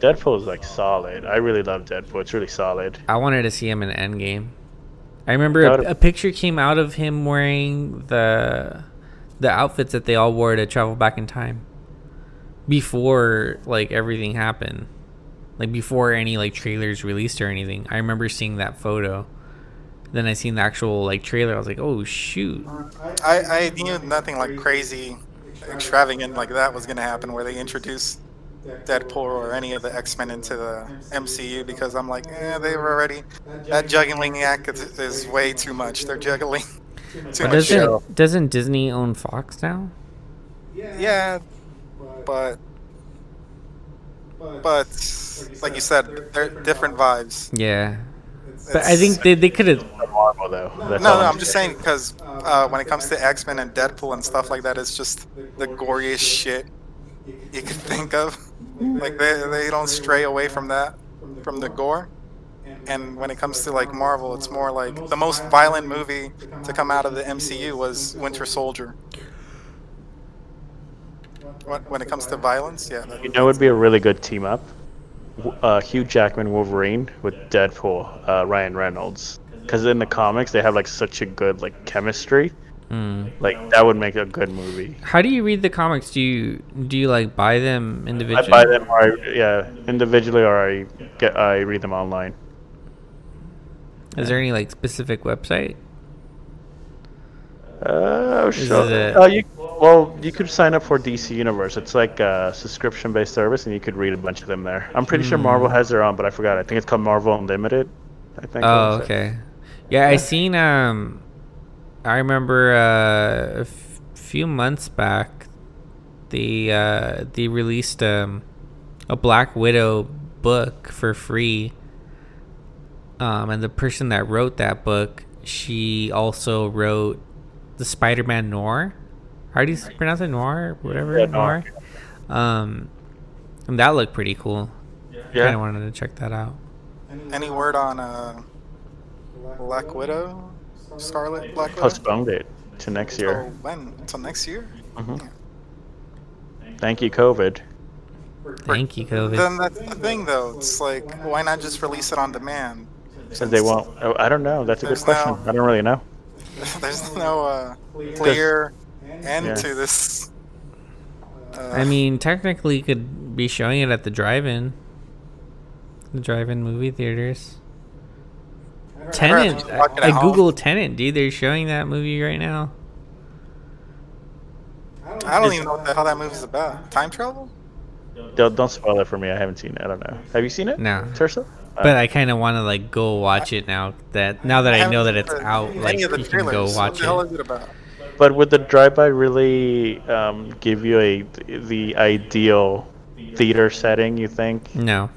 Deadpool is solid. I really love Deadpool. It's really solid. I wanted to see him in Endgame. I remember a picture came out of him wearing the outfits that they all wore to travel back in time before everything happened, before any trailers released or anything. I remember seeing that photo. Then I seen the actual trailer. I was like, oh shoot! I knew nothing crazy, extravagant that was gonna happen where they introduced Deadpool or any of the X-Men into the MCU because I'm like, they were already... That juggling act is way too much. They're juggling too much. Doesn't Disney own Fox now? Yeah, but like you said, they're different vibes. Yeah. But I think they could have... Marvel, though. No, I'm just saying because when it comes to X-Men and Deadpool and stuff like that, it's just the goriest shit you can think of. They don't stray away from that, from the gore. And when it comes to Marvel, it's more the most violent movie to come out of the MCU was Winter Soldier. When it comes to violence, it would be a really good team up. Hugh Jackman Wolverine with Deadpool, Ryan Reynolds. Because in the comics, they have such a good chemistry. That would make a good movie. How do you read the comics? Do you buy them individually? I buy them individually, or I read them online. Is there any specific website? Oh, sure. You Well, you could sign up for DC Universe. It's like a subscription-based service, and you could read a bunch of them there. I'm pretty sure Marvel has their own, but I forgot. I think it's called Marvel Unlimited. I think. Oh, okay. Yeah, I seen. I remember a few months back, they released a Black Widow book for free. And the person that wrote that book, she also wrote the Spider-Man Noir. How do you pronounce it? Noir? Whatever. Yeah, Noir. And that looked pretty cool. Yeah. I kind of wanted to check that out. Any word on Black Widow? Scarlet Black Widow? Postponed it to next year. Oh, when? Until next year? Mm-hmm. Yeah. Thank you, COVID. Thank you, COVID. Then that's the thing, though. It's like, why not just release it on demand? Since they won't. I don't know. That's a good question. I don't really know. There's no clear end to this. I mean, technically, you could be showing it at the drive-in movie theaters. Tenet. I googled Tenet, dude. They're showing that movie right now. I don't even know what the hell that movie's about. Time travel? Don't spoil it for me. I haven't seen it. I don't know. Have you seen it? No. Tersa? But I kind of want to like go watch it now that I know that it's out. Like you can go watch it. But would the drive-by really give you the ideal theater setting? You think? No.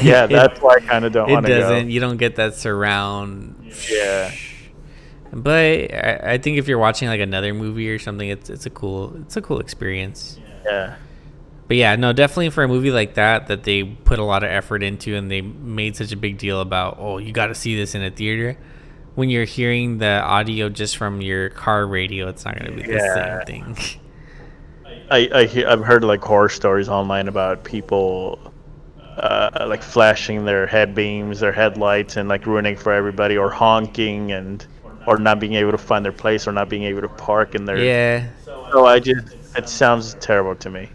Yeah, that's why I kind of don't want to go. It doesn't. You don't get that surround. Yeah. But I think if you're watching like another movie or something, it's a cool experience. Yeah. But yeah, no, definitely for a movie like that they put a lot of effort into and they made such a big deal about, oh, you got to see this in a theater. When you're hearing the audio just from your car radio, it's not going to be the same thing. I've heard like horror stories online about people like flashing their head beams, their headlights, and like ruining for everybody, or honking or not being able to find their place or not being able to park in their. Yeah. So it sounds terrible to me.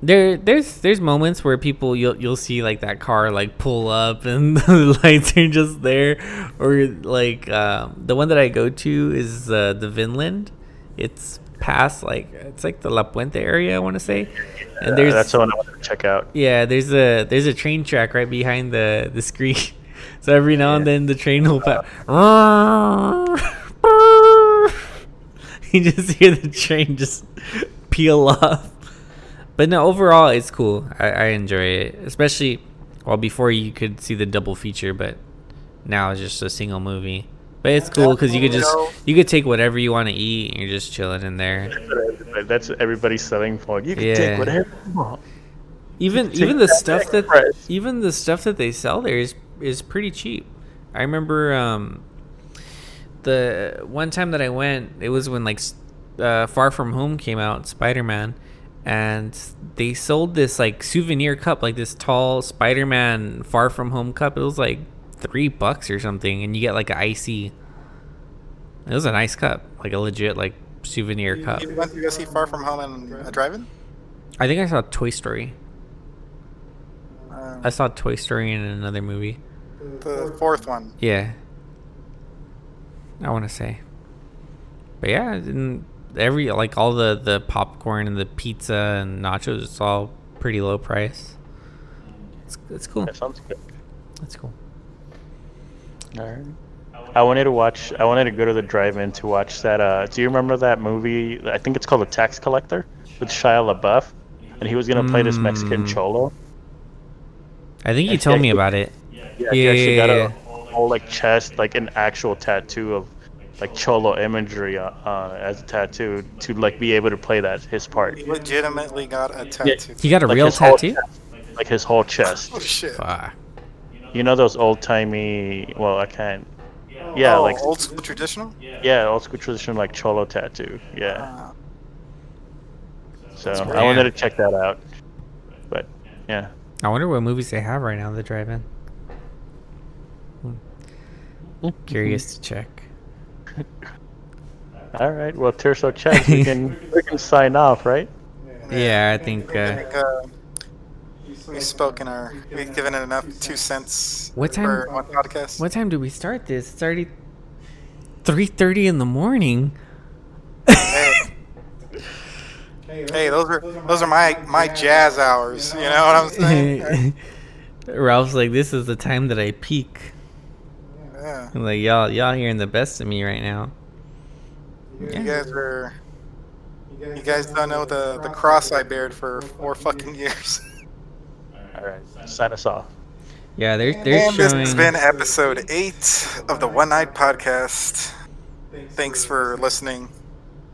There's moments where people you'll see like that car like pull up and the lights are just there, or like the one that I go to is the Vineland. It's past like the La Puente area, I want to say. And that's the one I want to check out. Yeah, there's a train track right behind the screen, so every now and then the train will you just hear the train just peel off. But no, overall, it's cool. I enjoy it. Especially, well, before you could see the double feature, but now it's just a single movie. But it's cool because you could take whatever you want to eat and you're just chilling in there. That's everybody's selling point. You can take whatever you want. Even the stuff that they sell there is pretty cheap. I remember the one time that I went, it was when like Far From Home came out, Spider-Man. And they sold this like souvenir cup, like this tall Spider-Man Far From Home cup. It was like $3 or something, and you get like an icy. It was a nice cup, like a legit like souvenir cup. You went to go see Far From Home and drive-in? I think I saw Toy Story. I saw Toy Story in another movie. The fourth one. Yeah. I want to say. But yeah, I didn't. Every like all the popcorn and the pizza and nachos, it's all pretty low price. It's cool. That sounds good. That's cool. All right. I wanted to go to the drive-in to watch that. Do you remember that movie? I think it's called The Tax Collector with Shia LaBeouf, and he was gonna play this Mexican cholo. I think you told me about it. Yeah. He actually got a whole like chest, like an actual tattoo of. Like cholo imagery as a tattoo to like be able to play that his part. He legitimately got a tattoo. He got a like real tattoo? Like his whole chest. Oh shit. Fuck. You know those old timey like old school traditional? Yeah, old school traditional like cholo tattoo. Yeah. So I wanted to check that out. But yeah. I wonder what movies they have right now that drive in. Curious to check. All right. Well, Terso Chess, we can sign off, right? Yeah, I think. We've given it enough 2 cents. What time? For one podcast. What time do we start this? It's already 3:30 in the morning. Hey, Hey, those are my jazz hours. You know what I'm saying? Ralph's like, this is the time that I peak. Yeah. I'm like, y'all hearing the best of me right now. Yeah. You guys don't know the cross I bared for 4 fucking years. All right, sign us off. Yeah, they're showing. This has been episode 8 of the One Night Podcast. Thanks for listening.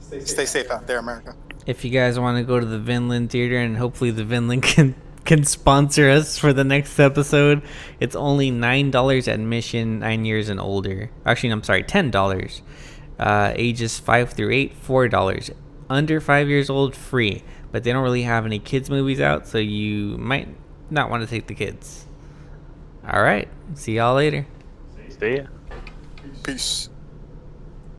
Stay safe out there, America. If you guys want to go to the Vineland Theater, and hopefully the Vineland can sponsor us for the next episode, it's only $9 admission, 9 years and older. Actually, I'm sorry, $10. Ages 5 through 8, $4. Under 5 years old, free. But they don't really have any kids movies out, so you might not want to take the kids. All right. See y'all later. See ya. Peace.